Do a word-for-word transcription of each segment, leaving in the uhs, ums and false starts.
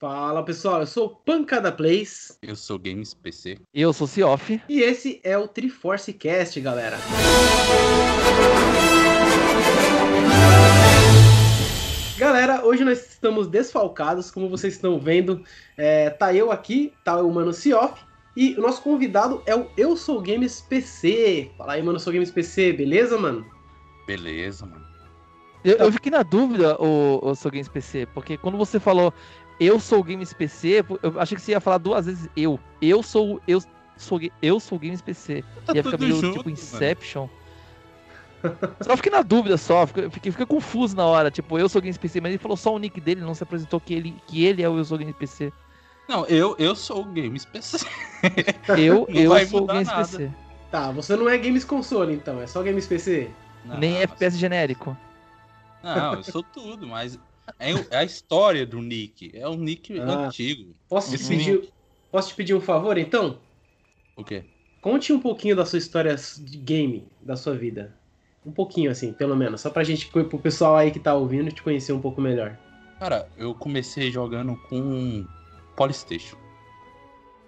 Fala pessoal, eu sou o Panca da Plays. Eu sou Games P C. E eu sou Seof. E esse é o Triforce Cast, galera. Galera, hoje nós estamos desfalcados, como vocês estão vendo. É, tá eu aqui, tá o mano Seof. E o nosso convidado é o Eu Sou Games P C. Fala aí, mano, Eu Sou Games P C, beleza, mano? Beleza, mano. Eu, eu fiquei na dúvida, o Eu Sou Games P C, porque quando você falou Eu Sou Games P C, eu achei que você ia falar duas vezes eu. Eu sou eu sou eu sou Games P C. Tá, ia ficar meio junto, tipo Inception. Mano. Só fiquei na dúvida só, fiquei, fiquei confuso na hora, tipo, Eu Sou Games P C, mas ele falou só o nick dele, não se apresentou que ele que ele é o Eu Sou Games P C. Não, eu eu sou Games P C. Eu eu sou Games nada. P C. Tá, você não é Games Console então, é só Games P C? Não, nem não, F P S mas... genérico. Não, eu sou tudo, mas é a história do Nick. É um Nick ah, antigo. Posso te, pedir, posso te pedir um favor, então? O quê? Conte um pouquinho da sua história de game, da sua vida. Um pouquinho, assim, pelo menos. Só pra gente, pro pessoal aí que tá ouvindo, te conhecer um pouco melhor. Cara, eu comecei jogando com Polystation.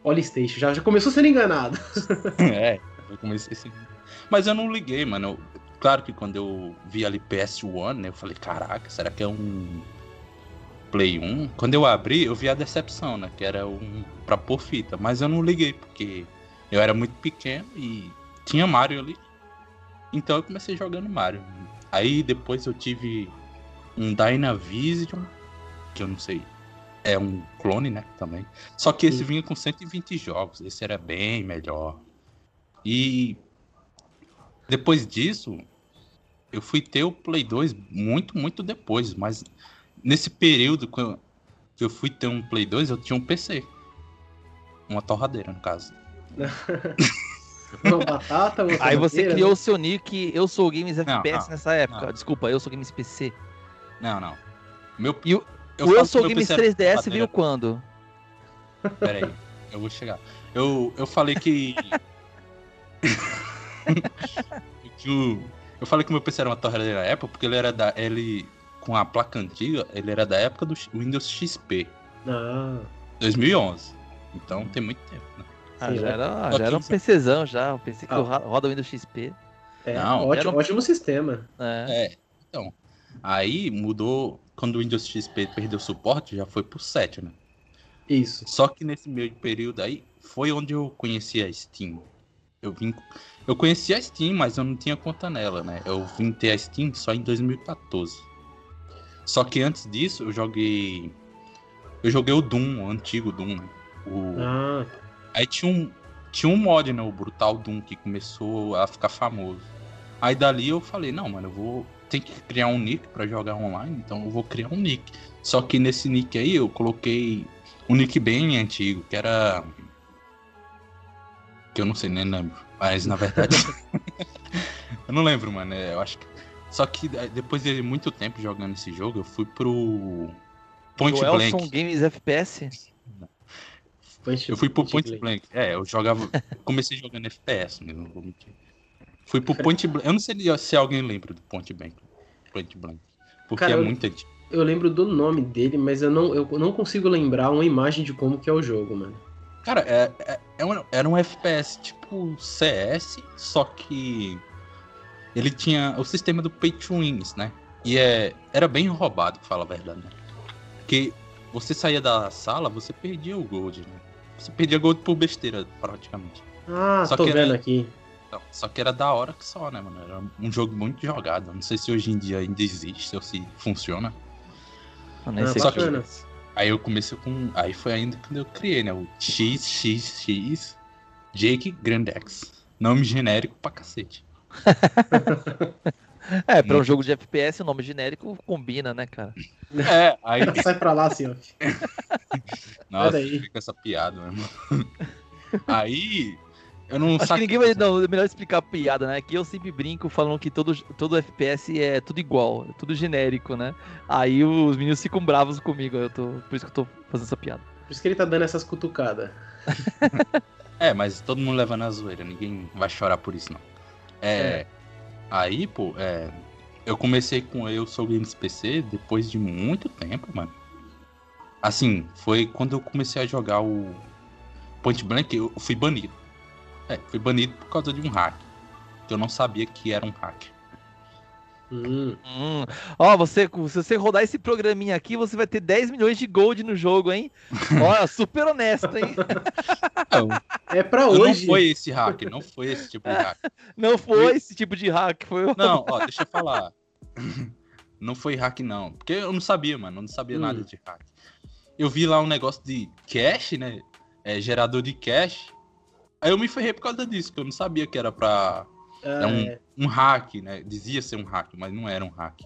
Polystation, já, já começou sendo enganado. É, eu comecei assim. Mas eu não liguei, mano. Eu... Claro que quando eu vi ali P S um, né, eu falei, caraca, será que é um Play um? Quando eu abri, eu vi a decepção, né, que era um pra pôr fita, mas eu não liguei, porque eu era muito pequeno e tinha Mario ali, então eu comecei jogando Mario. Aí depois eu tive um Dynavision, que eu não sei, é um clone, né, também, só que esse vinha com cento e vinte jogos, esse era bem melhor. E depois disso... Eu fui ter o Play dois muito, muito depois, mas nesse período que eu fui ter um Play dois, eu tinha um P C. Uma torradeira, no caso. Uma batata, uma Aí você criou o né? seu nick, Eu Sou Games F P S não, não, nessa época. Não. Desculpa, Eu Sou Games P C. Não, não. Meu, e o Eu, eu Sou Games três D S veio quando? Pera aí, eu vou chegar. Eu, eu falei que... que o... Eu falei que meu P C era uma torradeira da época, porque ele era da... Ele, com a placa antiga, ele era da época do Windows X P. Ah. dois mil e onze. Então tem muito tempo, né? Ah, sim, já era, já era um PCzão, já. Um P C que ah. roda Windows X P. É, não, ótimo, um... ótimo sistema. É. é, então. Aí mudou... Quando o Windows X P perdeu suporte, já foi pro sete, né? Isso. Só que nesse meio período aí, foi onde eu conheci a Steam. Eu vim... Eu conheci a Steam, mas eu não tinha conta nela, né? Eu vim ter a Steam só em dois mil e quatorze. Só que antes disso, eu joguei... Eu joguei o Doom, o antigo Doom, né? O... Ah. Aí tinha um, tinha um mod, né? O Brutal Doom, que começou a ficar famoso. Aí dali eu falei, não, mano, eu vou... Tem que criar um nick pra jogar online, então eu vou criar um nick. Só que nesse nick aí, eu coloquei um nick bem antigo, que era... Que eu não sei, nem lembro. Mas, na verdade... eu não lembro, mano. Eu acho que... Só que depois de muito tempo jogando esse jogo, eu fui pro... Point Blank. O Elson Games F P S? Point, eu fui pro Point, Point Blank. Blank. É, eu jogava... Comecei jogando F P S mesmo. Vou mentir. Fui pro Point Blank. Eu não sei se alguém lembra do Point Blank. Point Blank. Porque cara, é muito antigo. Eu lembro do nome dele, mas eu não, eu não consigo lembrar uma imagem de como que é o jogo, mano. Cara, é, é, é um, era um F P S tipo C S, só que ele tinha o sistema do Pay to Wins, né? E é, era bem roubado, pra falar a verdade, né? Porque você saía da sala, você perdia o gold, né? Você perdia gold por besteira, praticamente. Ah, só tô que vendo era, aqui. Não, só que era da hora que só, né, mano? Era um jogo muito jogado. Eu não sei se hoje em dia ainda existe ou se funciona. Não, nem ah, sei bacana. Que... Aí eu comecei com... Aí foi ainda quando eu criei, né? O X X X Jake Grandex. Nome genérico pra cacete. É, pra muito... um jogo de F P S, o nome genérico combina, né, cara? É, aí... Sai pra lá, senhor. Nossa, fica essa piada, mesmo. Aí... Eu não Acho saque... que ninguém vai... Não, é melhor explicar a piada, né? Que eu sempre brinco falando que todo, todo F P S é tudo igual, é tudo genérico, né? Aí os meninos ficam bravos comigo, eu tô... por isso que eu tô fazendo essa piada. Por isso que ele tá dando essas cutucadas. É, mas todo mundo leva na zoeira, ninguém vai chorar por isso, não. É... é. Aí, pô, é... eu comecei com Eu Sou Games P C depois de muito tempo, mano. Assim, foi quando eu comecei a jogar o Point Blank, eu fui banido. É, fui banido por causa de um hack. Eu não sabia que era um hack. Ó, hum. hum. oh, você, se você rodar esse programinha aqui, você vai ter dez milhões de gold no jogo, hein? Ó, oh, super honesto, hein? Não, é pra hoje. Não foi esse hack, não foi esse tipo de hack. Não foi esse tipo de hack. Foi... Não, ó, deixa eu falar. Não foi hack, não. Porque eu não sabia, mano. Eu não sabia hum. nada de hack. Eu vi lá um negócio de cache, né? É, gerador de cache. Aí eu me ferrei por causa disso, porque eu não sabia que era pra... Era um, um hack, né? Dizia ser um hack, mas não era um hack.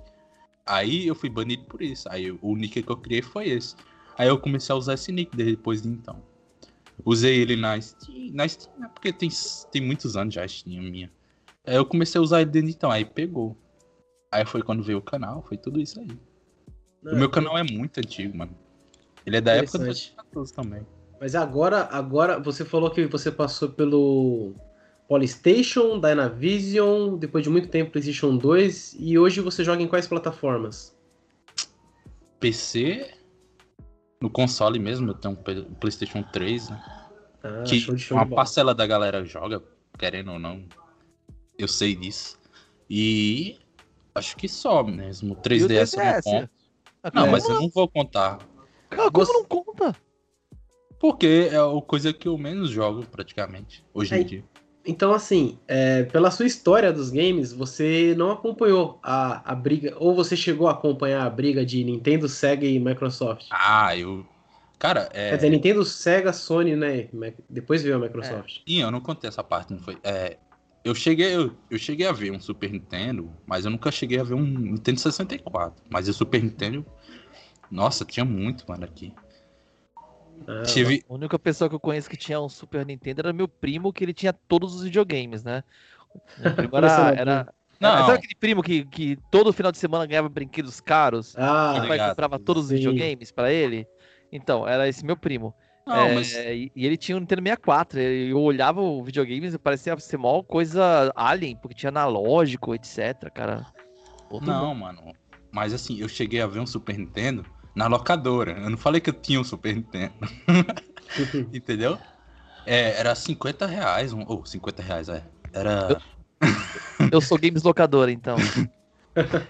Aí eu fui banido por isso. Aí eu, o nick que eu criei foi esse. Aí eu comecei a usar esse nick depois de então. Usei ele na Steam, na Steam, né? Porque tem, tem muitos anos já a Steam minha. Aí eu comecei a usar ele desde então, aí pegou. Aí foi quando veio o canal, foi tudo isso aí. Não, o meu canal é muito antigo, mano. Ele é da época do dois mil e quatorze também. Mas agora, agora, você falou que você passou pelo... Polystation, Dynavision, depois de muito tempo PlayStation dois, e hoje você joga em quais plataformas? P C, no console mesmo, eu tenho um PlayStation três, né? Ah, que show de show, uma parcela da galera joga, querendo ou não, eu sei disso. E acho que só mesmo, o três D S eu não conto. Não, mas eu não vou contar. Cara, como você... não conta? Porque é a coisa que eu menos jogo praticamente, hoje é. em dia. Então, assim, é, pela sua história dos games, você não acompanhou a, a briga... Ou você chegou a acompanhar a briga de Nintendo, Sega e Microsoft? Ah, eu... Cara, é... Quer dizer, Nintendo, Sega, Sony, né? Depois veio a Microsoft. É. Sim, eu não contei essa parte, não foi... É, eu, cheguei, eu, eu cheguei a ver um Super Nintendo, mas eu nunca cheguei a ver um Nintendo sessenta e quatro. Mas o Super Nintendo... Nossa, tinha muito, mano, aqui. Ah, tive... A única pessoa que eu conheço que tinha um Super Nintendo era meu primo, que ele tinha todos os videogames, né? Meu primo era... era... Não. Era, sabe aquele primo que, que todo final de semana ganhava brinquedos caros? Ah, que o pai comprava todos os videogames pra ele? Então, era esse meu primo. Não, é, mas... E ele tinha um Nintendo sessenta e quatro. Eu olhava o videogame e parecia ser maior coisa alien, porque tinha analógico, etcétera, cara. Outro não, bom. Mano. Mas assim, eu cheguei a ver um Super Nintendo na locadora. Eu não falei que eu tinha um Super Nintendo. Entendeu? É, era cinquenta reais. Um... Ou, oh, cinquenta reais, é. Era... Eu, eu sou games locadora, então.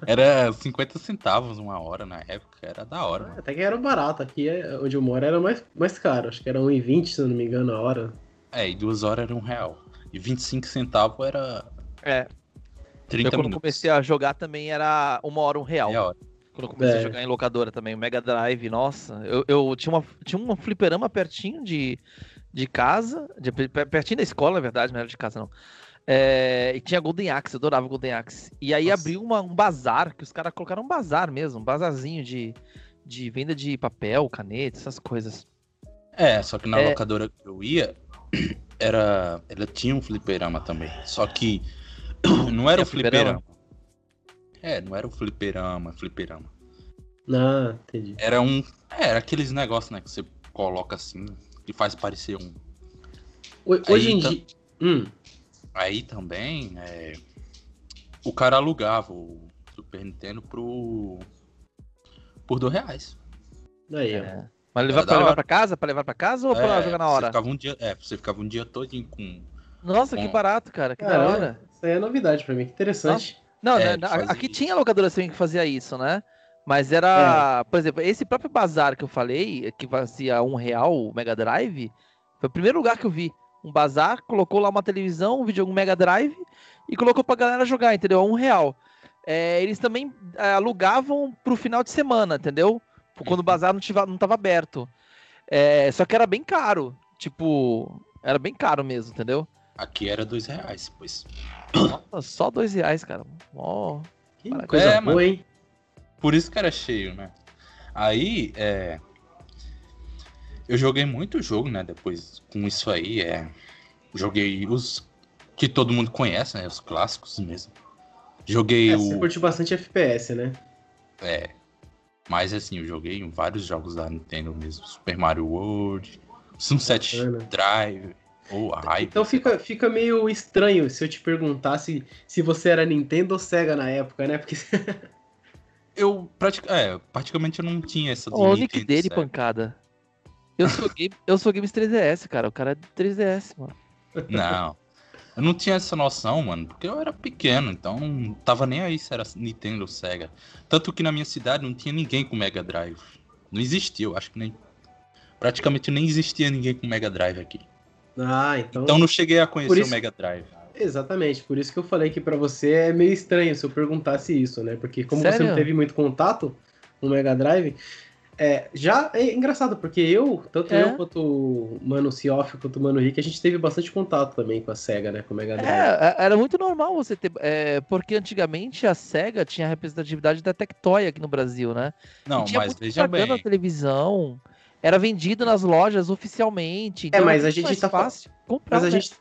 Era cinquenta centavos uma hora na época. Era da hora. Ah, até que era barato. Aqui onde eu moro era mais, mais caro. Acho que era um real e vinte, se eu não me engano, a hora. É, e duas horas era um real. E vinte e cinco centavos era... É. trinta eu, quando minutos. Comecei a jogar também era uma hora, um real. Meia hora. Quando eu comecei é. a jogar em locadora também, o Mega Drive, nossa, eu, eu tinha, uma, tinha um fliperama pertinho de, de casa, de, pertinho da escola, na verdade, não era de casa não, é, e tinha Golden Axe, eu adorava Golden Axe, e aí nossa. abriu uma, um bazar, que os caras colocaram um bazar mesmo, um bazarzinho de, de venda de papel, caneta, essas coisas. É, só que na é... locadora que eu ia, era, ela tinha um fliperama também, só que não era um fliperama. fliperama. É, não era o fliperama, fliperama. Ah, entendi. Era um... É, era aqueles negócios, né, que você coloca assim, que faz parecer um... Hoje aí, em dia... Hum. Aí também, é, o cara alugava o Super Nintendo pro... por dois reais. Daí, é. Mas levar, pra levar pra casa? Pra levar pra casa ou é, pra jogar na hora? Você ficava um dia, é, você ficava um dia todinho com... Nossa, com... que barato, cara, que ah, da hora. É. Isso aí é novidade pra mim, que interessante. Nossa. Não, é, não aqui isso. Tinha locadora assim que fazia isso, né? Mas era, é. por exemplo, esse próprio bazar que eu falei, que fazia um real o Mega Drive, foi o primeiro lugar que eu vi. Um bazar, colocou lá uma televisão, um vídeo, um Mega Drive, e colocou pra galera jogar, entendeu? Um real. É, eles também é, alugavam pro final de semana, entendeu? Quando o bazar não, tiva, não tava aberto. É, só que era bem caro. Tipo, era bem caro mesmo, entendeu? Aqui era dois reais, pois. Nossa, só dois reais, cara. Oh, que coisa é, boa, mano. Hein? Por isso que era cheio, né? Aí, é... eu joguei muito jogo, né? Depois, com isso aí, é... joguei os que todo mundo conhece, né? Os clássicos mesmo. Joguei é, o... Você curtiu bastante F P S, né? É. Mas, assim, eu joguei em vários jogos da Nintendo mesmo. Super Mario World, Sunset Bacana. Drive... Oh, hype, então fica, fica meio estranho se eu te perguntasse se você era Nintendo ou Sega na época, né? Porque eu pratica... é, praticamente eu não tinha essa... Olha o nick dele, pancada. Eu sou, game... eu sou Games três D S, cara. O cara é de três D S, mano. Não. Eu não tinha essa noção, mano, porque eu era pequeno, então não tava nem aí se era Nintendo ou Sega. Tanto que na minha cidade não tinha ninguém com Mega Drive. Não existia, eu acho que nem... Praticamente nem existia ninguém com Mega Drive aqui. Ah, então... Então não cheguei a conhecer isso... o Mega Drive. Exatamente, por isso que eu falei que pra você é meio estranho se eu perguntasse isso, né? Porque como... Sério? Você não teve muito contato com o Mega Drive... É, já é engraçado, porque eu, tanto é. eu quanto o Mano Seof, quanto o Mano Rick, a gente teve bastante contato também com a SEGA, né, com o Mega Drive. É, era muito normal você ter, é, porque antigamente a SEGA tinha a representatividade da Tectoy aqui no Brasil, né? Não, tinha, mas veja bem, na televisão, era vendido nas lojas oficialmente, então é, mas a gente mais tá fácil fa... comprar, mas a né? gente...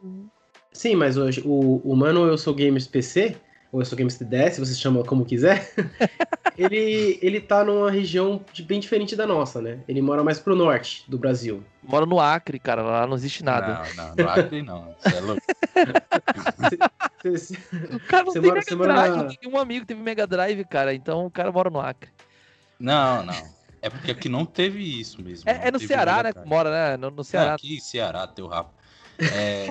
Sim, mas hoje, o, o Mano Eu Sou Games P C... ou Eu Sou Games três D S, você chama como quiser, ele, ele tá numa região de, bem diferente da nossa, né? Ele mora mais pro norte do Brasil. Mora no Acre, cara, lá não existe nada. Não, não, no Acre não, você é louco. Cê, cê, o cara não tem mora, Mega Drive, na... nenhum amigo teve Mega Drive, cara, então o cara mora no Acre. Não, não. É porque aqui não teve isso mesmo. É, é no Ceará, né, que mora, né? No, no Ceará. É aqui, Ceará, teu rabo. É...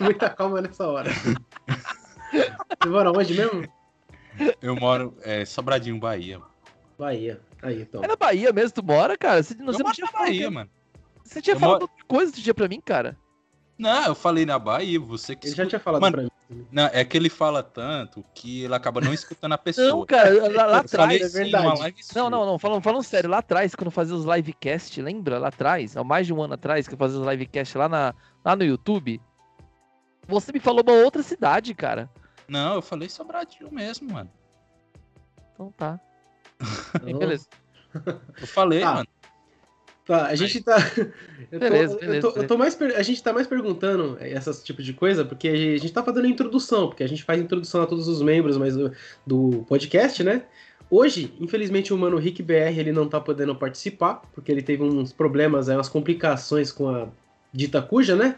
Muita calma nessa hora. Você mora onde mesmo? Eu moro é, Sobradinho, Bahia. Bahia, aí então. É na Bahia mesmo, tu mora, cara? Você, não, você não tinha na Bahia, falado, mano. Você tinha eu falado moro... outra coisa esse dia pra mim, cara? Não, eu falei na Bahia, você que... Ele escuta... já tinha falado, mano, pra mim. Não, é que ele fala tanto que ele acaba não escutando a pessoa. Não, cara, lá, lá atrás, é verdade. Sim, uma live não, não, não, falando, falando sério, lá atrás, quando eu fazia os livecast, lembra? Lá atrás, há mais de um ano atrás, que eu fazia os livecast lá, na, lá no YouTube, você me falou uma outra cidade, cara. Não, eu falei Sobradinho mesmo, mano. Então tá. Então... Beleza. Eu falei, tá, mano. Tá, a gente tá... Eu tô, beleza, beleza, eu tô, beleza. Eu tô mais, a gente tá mais perguntando essas tipo de coisa, porque a gente tá fazendo introdução, porque a gente faz introdução a todos os membros mas do, do podcast, né? Hoje, infelizmente, o Mano Rick B R, ele não tá podendo participar, porque ele teve uns problemas, aí, umas complicações com a dita cuja, né?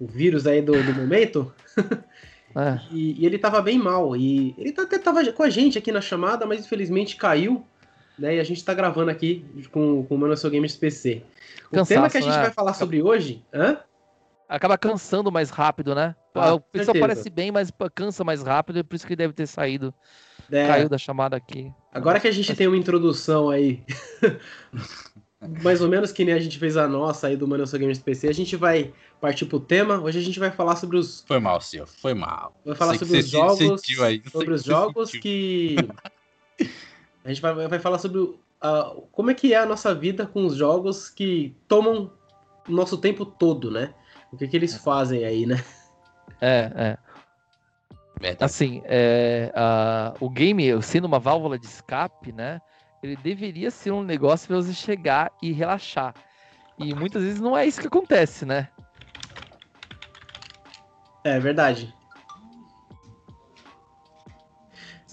O vírus aí do, do momento. É. E, e ele tava bem mal, e ele até tava com a gente aqui na chamada, mas infelizmente caiu. Né, e a gente tá gravando aqui com, com o Mano Seu Games P C. O cansaço, tema que a gente né? vai falar sobre acaba... hoje... Hã? Acaba cansando mais rápido, né? Ah, o pessoal parece bem, mas cansa mais rápido, é por isso que deve ter saído, é. caiu da chamada aqui. Agora que a gente tem uma introdução aí, mais ou menos que nem a gente fez a nossa aí do Mano Seu Games P C, a gente vai partir pro tema. Hoje a gente vai falar sobre os... Foi mal, senhor, foi mal. Vai falar sobre os jogos, sobre os jogos que... A gente vai, vai falar sobre uh, como é que é a nossa vida com os jogos que tomam o nosso tempo todo, né? O que que eles fazem aí, né? É, é. Assim, é, uh, o game, sendo uma válvula de escape, né? Ele deveria ser um negócio pra você chegar e relaxar. E muitas vezes não é isso que acontece, né? É verdade.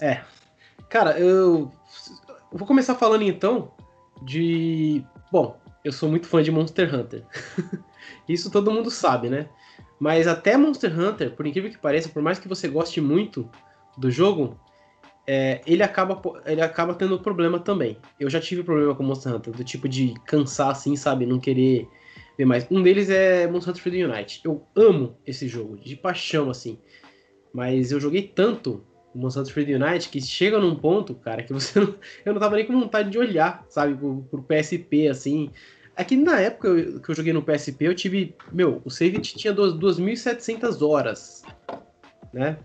É. Cara, eu... Vou começar falando então de... Bom, eu sou muito fã de Monster Hunter. Isso todo mundo sabe, né? Mas até Monster Hunter, por incrível que pareça, por mais que você goste muito do jogo, é, ele, acaba, ele acaba tendo problema também. Eu já tive problema com Monster Hunter, do tipo de cansar assim, sabe? Não querer ver mais. Um deles é Monster Hunter Freedom Unite. Eu amo esse jogo, de paixão assim. Mas eu joguei tanto... o Monster Hunter Freedom Unite, que chega num ponto, cara, que você não... Eu não tava nem com vontade de olhar, sabe, pro, pro P S P, assim. Aqui na época eu, que eu joguei no P S P, eu tive... Meu, o save tinha duas mil e setecentas horas, né?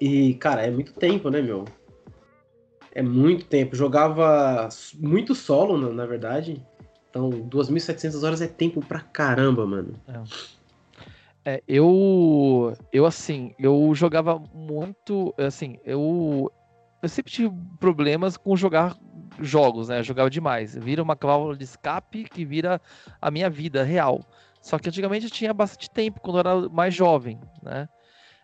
E, cara, é muito tempo, né, meu? É muito tempo. Jogava muito solo, na, na verdade. Então, duas mil e setecentas horas é tempo pra caramba, mano. É. É, eu, eu, assim, eu jogava muito, assim, eu, eu sempre tive problemas com jogar jogos, né, eu jogava demais, vira uma válvula de escape que vira a minha vida real, só que antigamente eu tinha bastante tempo, quando eu era mais jovem, né,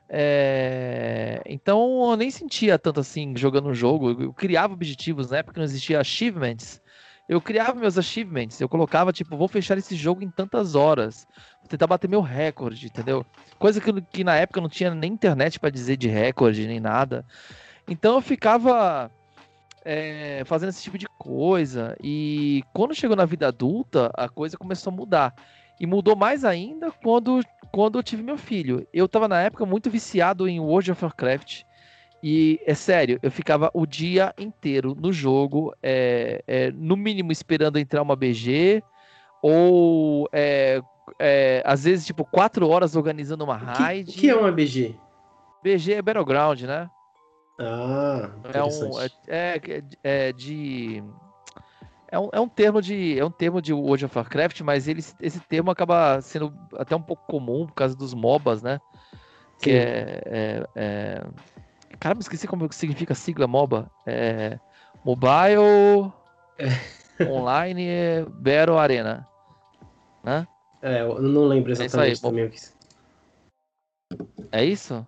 é, então eu nem sentia tanto assim, jogando um jogo, eu, eu criava objetivos, na época não existia achievements. Eu criava meus achievements, eu colocava, tipo, vou fechar esse jogo em tantas horas, vou tentar bater meu recorde, entendeu? Coisa que, que na época não tinha nem internet pra dizer de recorde, nem nada. Então eu ficava é, fazendo esse tipo de coisa. E quando chegou na vida adulta, a coisa começou a mudar. E mudou mais ainda quando, quando eu tive meu filho. Eu tava, na época, muito viciado em World of Warcraft. E, é sério, eu ficava o dia inteiro no jogo, é, é, no mínimo esperando entrar uma B G, ou, é, é, às vezes, tipo, quatro horas organizando uma raid. O que, que é uma B G? B G é Battleground, né? Ah, interessante. É, um, é, é, é de... É um, é, um termo de, é um termo de World of Warcraft, mas ele, esse termo acaba sendo até um pouco comum por causa dos MOBAs, né? Que é, é, é... Caramba, esqueci como significa a sigla MOBA. É... Mobile, é. Online, é... Battle Arena. Né? É, eu não lembro exatamente é isso aí, também o que... É isso?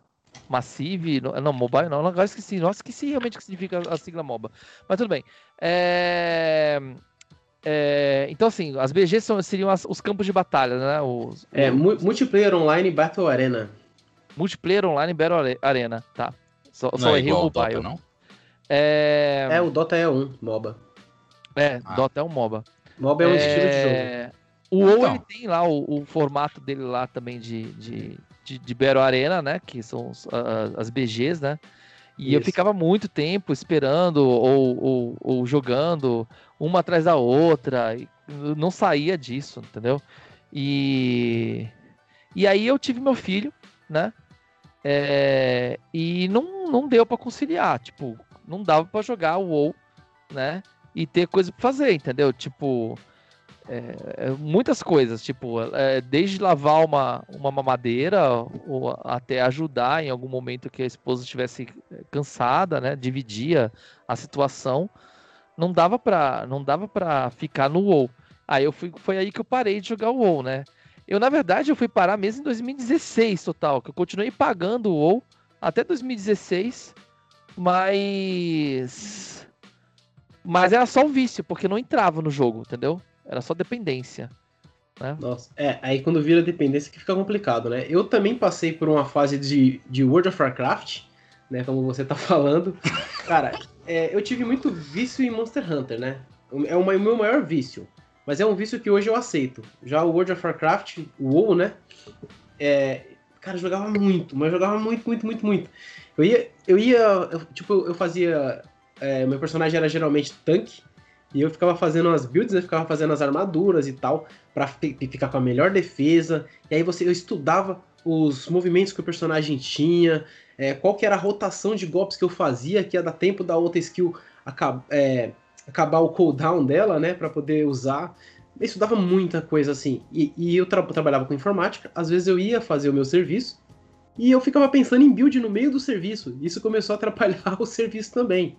Massive, não, mobile não, agora esqueci, nossa, esqueci realmente o que significa a sigla MOBA, mas tudo bem. É... É... Então, assim, as B Gs são, seriam as, os campos de batalha, né? Os... É, mu- multiplayer online Battle Arena. Multiplayer online Battle Arena, tá. Só, não só é errei o mobile. Dota, não? É... é, o Dota é um MOBA. É, ah. Dota é um MOBA. MOBA é um é... estilo de jogo. O WoW, então, ele tem lá o, o formato dele lá também de... de... De, de Battle Arena, né? Que são uh, as B Gs, né? E Isso. eu ficava muito tempo esperando ou, ou, ou jogando uma atrás da outra. E não saía disso, entendeu? E, e aí eu tive meu filho, né? É, e não, não deu pra conciliar. Tipo, não dava pra jogar o WoW, né? E ter coisa pra fazer, entendeu? Tipo... É, muitas coisas, tipo, é, desde lavar uma, uma mamadeira ou até ajudar em algum momento que a esposa estivesse cansada, né, dividia a situação, não dava pra, não dava pra ficar no WoW. Aí eu fui, foi aí que eu parei de jogar o WoW, né. Eu, na verdade, eu fui parar mesmo em dois mil e dezesseis total, que eu continuei pagando o WoW até dois mil e dezesseis, mas... Mas era só um vício, porque não entrava no jogo, entendeu? Era só dependência, né? Nossa, é, aí quando vira dependência que fica complicado, né? Eu também passei por uma fase de, de World of Warcraft, né? Como você tá falando. Cara, é, eu tive muito vício em Monster Hunter, né? É o meu maior vício. Mas é um vício que hoje eu aceito. Já o World of Warcraft, o WoW, né? É, cara, eu jogava muito, mas eu jogava muito, muito, muito, muito. Eu ia... Eu ia eu, tipo, eu fazia... É, meu personagem era geralmente tanque. E eu ficava fazendo umas builds, né? Ficava fazendo as armaduras e tal, pra f- ficar com a melhor defesa. E aí você, eu estudava os movimentos que o personagem tinha, é, qual que era a rotação de golpes que eu fazia, que ia dar tempo da outra skill acab- é, acabar o cooldown dela, né? Pra poder usar. Eu estudava muita coisa, assim. E, e eu tra- trabalhava com informática, às vezes eu ia fazer o meu serviço, e eu ficava pensando em build no meio do serviço. Isso começou a atrapalhar o serviço também.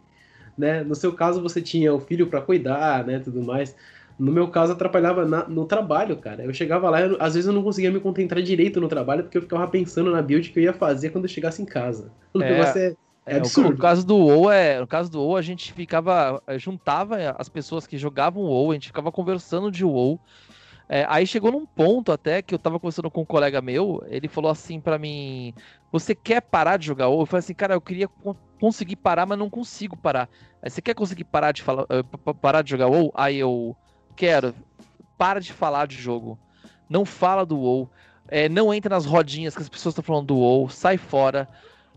Né? No seu caso, você tinha o filho pra cuidar, né, tudo mais. No meu caso, atrapalhava na, no trabalho, cara. Eu chegava lá, eu, às vezes eu não conseguia me concentrar direito no trabalho, porque eu ficava pensando na build que eu ia fazer quando eu chegasse em casa. O é, negócio é, é, é absurdo. No caso do WoW, é, no caso do WoW, a gente ficava, juntava as pessoas que jogavam WoW, a gente ficava conversando de WoW. É, aí chegou num ponto até que eu tava conversando com um colega meu, ele falou assim pra mim, você quer parar de jogar WoW? Eu falei assim, cara, eu queria conseguir parar, mas não consigo parar. Aí, você quer conseguir parar de, falar, parar de jogar WoW? Aí eu, quero, para de falar de jogo, não fala do WoW, é, não entra nas rodinhas que as pessoas estão falando do WoW, sai fora,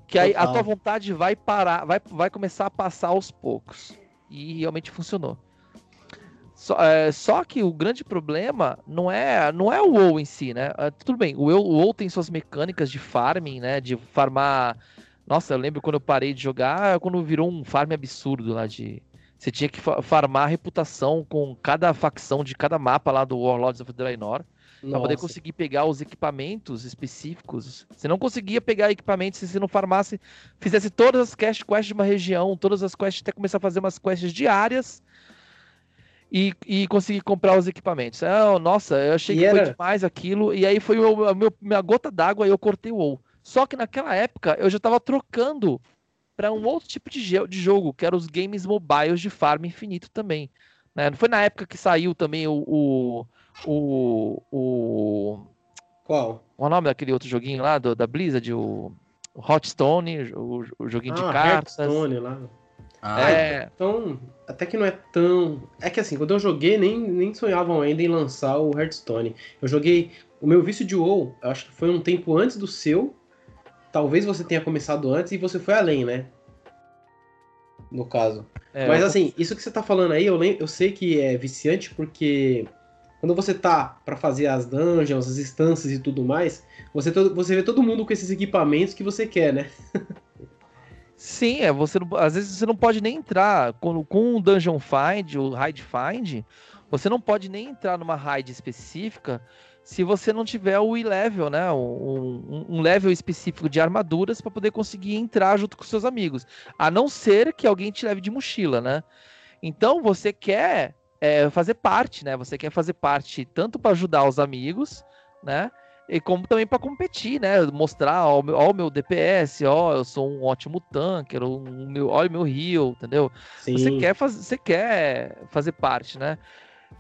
que aí Total. a tua vontade vai parar, vai, vai começar a passar aos poucos. E realmente funcionou. Só, é, só que o grande problema não é, não é o WoW em si, né? É, tudo bem, o WoW tem suas mecânicas de farming, né? De farmar... Nossa, eu lembro quando eu parei de jogar, quando virou um farm absurdo lá de... Você tinha que farmar reputação com cada facção de cada mapa lá do Warlords of Draenor. Nossa. Pra poder conseguir pegar os equipamentos específicos. Você não conseguia pegar equipamentos se você não farmasse... Fizesse todas as quest quests de uma região, todas as quests, até começar a fazer umas quests diárias... E, e consegui comprar os equipamentos. Ah, nossa, eu achei que foi demais aquilo. E aí foi a minha gota d'água e eu cortei o WoW. Só que naquela época eu já tava trocando para um outro tipo de, ge- de jogo, que eram os games mobiles de farm infinito também. Né? Não foi na época que saiu também o... o, o, o... Qual? Qual é o nome daquele outro joguinho lá do, da Blizzard? O... o Hearthstone, o, o joguinho ah, de cartas. Hearthstone lá. Ah, é... Então, até que não é tão... É que assim, quando eu joguei, nem, nem sonhavam ainda em lançar o Hearthstone. Eu joguei... O meu vício de WoW, acho que foi um tempo antes do seu. Talvez você tenha começado antes e você foi além, né? No caso. É, Mas eu... assim, isso que você tá falando aí, eu, lem... eu sei que é viciante porque... Quando você tá pra fazer as dungeons, as instâncias e tudo mais, você, todo, você vê todo mundo com esses equipamentos que você quer, né? Sim, é, você não, às vezes você não pode nem entrar com, com o Dungeon Find, o Raid Find, você não pode nem entrar numa raid específica se você não tiver o level, né? Um, um level específico de armaduras pra poder conseguir entrar junto com seus amigos. A não ser que alguém te leve de mochila, né? Então você quer... É, fazer parte, né? Você quer fazer parte tanto para ajudar os amigos, né? E como também para competir, né? Mostrar, ó, o meu D P S, ó, eu sou um ótimo tanker, ó, o meu heal, entendeu? Sim. Você quer fazer, você quer fazer parte, né?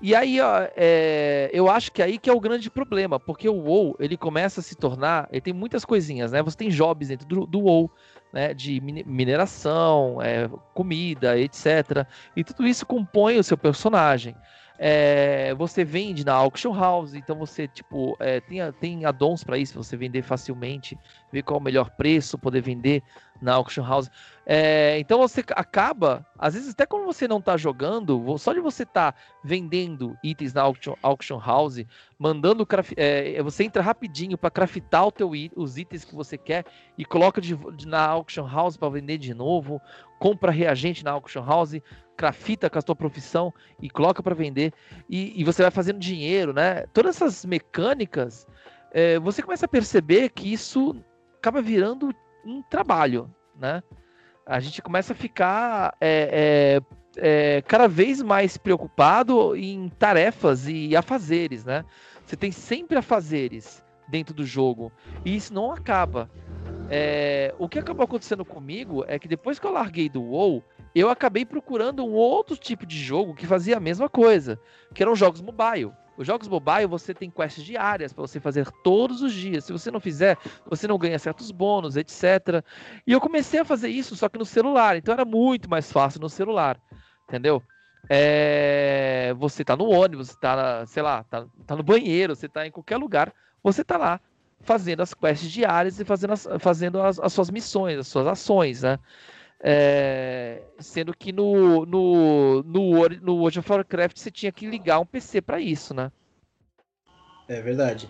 E aí, ó, é, eu acho que aí que é o grande problema, porque o WoW, ele começa a se tornar, ele tem muitas coisinhas, né? Você tem jobs dentro do, do WoW, né, de mineração, é, comida, etcétera. E tudo isso compõe o seu personagem. É, você vende na auction house, então você tipo, é, tem, tem addons para isso, você vender facilmente, ver qual é o melhor preço, poder vender na auction house. É, então você acaba, às vezes até quando você não tá jogando, só de você tá vendendo itens na auction, auction house, mandando, é, você entra rapidinho para craftar o teu, os itens que você quer e coloca de, de, na auction house para vender de novo, compra reagente na auction house, crafta com a sua profissão e coloca para vender e, e você vai fazendo dinheiro, né? Todas essas mecânicas, é, você começa a perceber que isso acaba virando um trabalho, né? A gente começa a ficar é, é, é, cada vez mais preocupado em tarefas e afazeres, né? Você tem sempre afazeres dentro do jogo e isso não acaba. É, o que acabou acontecendo comigo é que depois que eu larguei do WoW, eu acabei procurando um outro tipo de jogo que fazia a mesma coisa, que eram jogos mobile. Os jogos mobile, você tem quests diárias para você fazer todos os dias. Se você não fizer, você não ganha certos bônus, etcétera. E eu comecei a fazer isso, só que no celular. Então era muito mais fácil no celular, entendeu? É, você tá no ônibus, você tá, na, sei lá, tá, tá no banheiro, você tá em qualquer lugar, você tá lá fazendo as quests diárias e fazendo as, fazendo as, as suas missões, as suas ações, né? É, sendo que no, no, no, no World of Warcraft você tinha que ligar um P C pra isso, né? É verdade.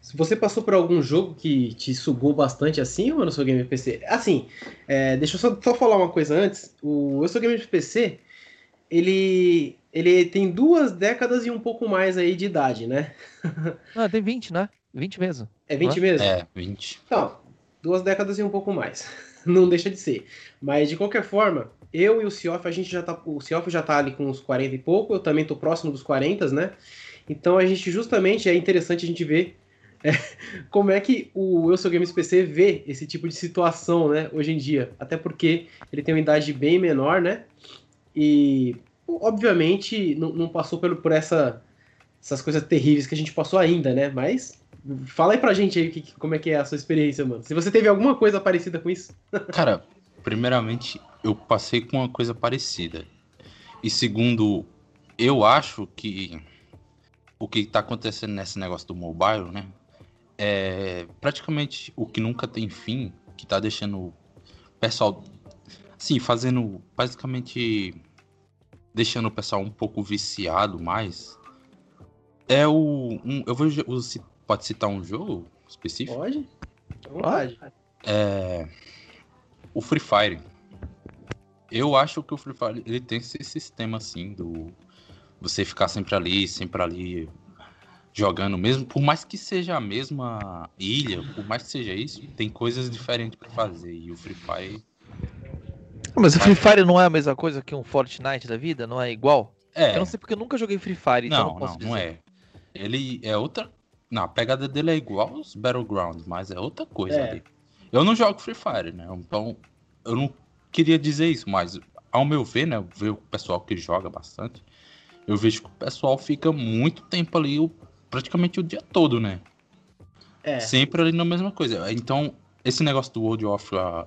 Se você passou por algum jogo que te sugou bastante assim, ou no seu Game P C? Assim, é, deixa eu só, só falar uma coisa antes. O Eu Sou Game P C, ele, ele tem duas décadas e um pouco mais aí de idade, né? Ah, tem vinte, né? vinte mesmo. É vinte mesmo? É, vinte. Então, duas décadas e um pouco mais. Não deixa de ser. Mas, de qualquer forma, eu e o Seof, a gente já tá... O Seof já tá ali com uns quarenta e pouco, eu também tô próximo dos quarenta, né? Então, a gente, justamente, é interessante a gente ver é, como é que o Eu Sou Games P C vê esse tipo de situação, né? Hoje em dia. Até porque ele tem uma idade bem menor, né? E, obviamente, não, não passou pelo, por essa, essas coisas terríveis que a gente passou ainda, né? Mas... Fala aí pra gente aí que, como é que é a sua experiência, mano. Se você teve alguma coisa parecida com isso. Cara, primeiramente, eu passei com uma coisa parecida. E segundo, eu acho que o que tá acontecendo nesse negócio do mobile, né? É praticamente o que nunca tem fim, que tá deixando o pessoal... Assim, fazendo... Basicamente, deixando o pessoal um pouco viciado mais. É o... Um, eu vou citar... Pode citar um jogo específico? Pode. Pode. É... O Free Fire. Eu acho que o Free Fire ele tem esse sistema assim do você ficar sempre ali, sempre ali jogando mesmo. Por mais que seja a mesma ilha, por mais que seja isso, tem coisas diferentes pra fazer. E o Free Fire... Mas o Free Fire não é a mesma coisa que um Fortnite da vida? Não é igual? É. Eu não sei porque eu nunca joguei Free Fire, então não, não posso não, dizer. Não, não é. Ele é outra... Não, a pegada dele é igual aos Battlegrounds, mas é outra coisa é. ali. Eu não jogo Free Fire, né? Então, eu não queria dizer isso, mas ao meu ver, né? Eu vejo o pessoal que joga bastante. Eu vejo que o pessoal fica muito tempo ali, praticamente o dia todo, né? É. Sempre ali na mesma coisa. Então, esse negócio do World of... Uh,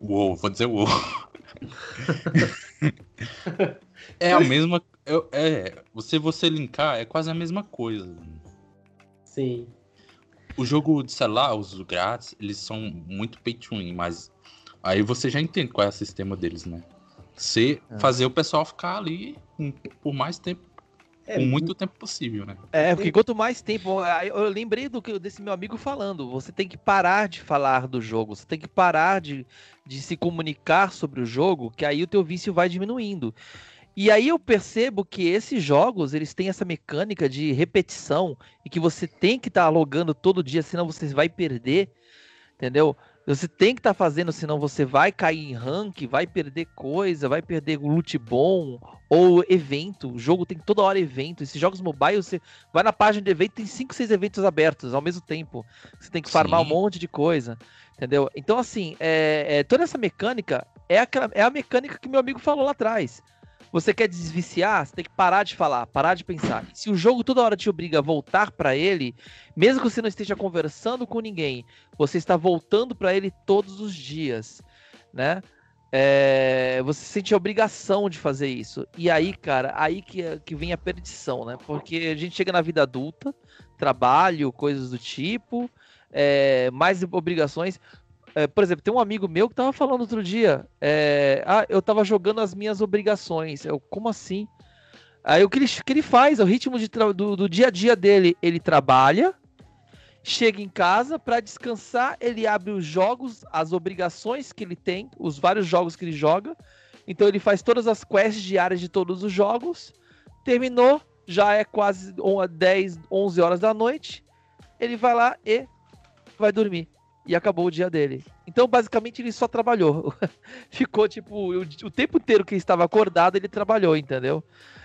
WoW, vou dizer WoW. É a mesma... É, se você linkar, é quase a mesma coisa. Sim. O jogo de celular, os grátis, eles são muito pay to win, mas aí você já entende qual é o sistema deles, né? Você é. fazer o pessoal ficar ali por mais tempo, é, por muito tempo possível, né? É, porque quanto mais tempo... Eu lembrei do, desse meu amigo falando, você tem que parar de falar do jogo, você tem que parar de, de se comunicar sobre o jogo, que aí o teu vício vai diminuindo. E aí eu percebo que esses jogos, eles têm essa mecânica de repetição e que você tem que estar tá logando todo dia, senão você vai perder, entendeu? Você tem que estar tá fazendo, senão você vai cair em rank, vai perder coisa, vai perder loot bom ou evento. O jogo tem toda hora evento. Esses jogos mobile, você vai na página de evento, tem cinco, seis eventos abertos ao mesmo tempo. Você tem que farmar Sim. um monte de coisa, entendeu? Então assim, é, é, toda essa mecânica é, aquela, é a mecânica que meu amigo falou lá atrás. Você quer desviciar, você tem que parar de falar, parar de pensar. Se o jogo toda hora te obriga a voltar para ele, mesmo que você não esteja conversando com ninguém, você está voltando para ele todos os dias, né? É, você sente a obrigação de fazer isso. E aí, cara, aí que, que vem a perdição, né? Porque a gente chega na vida adulta, trabalho, coisas do tipo, é, mais obrigações... É, por exemplo, tem um amigo meu que tava falando outro dia, é, ah, eu tava jogando as minhas obrigações, eu, como assim? Aí o que ele, que ele faz, é o ritmo de tra- do, do dia a dia dele, ele trabalha, chega em casa para descansar, ele abre os jogos, as obrigações que ele tem, os vários jogos que ele joga, então ele faz todas as quests diárias de todos os jogos, terminou, já é quase dez, onze horas da noite, ele vai lá e vai dormir. E acabou o dia dele. Então, basicamente, ele só trabalhou. Ficou, tipo, o, o tempo inteiro que ele estava acordado, ele trabalhou, entendeu?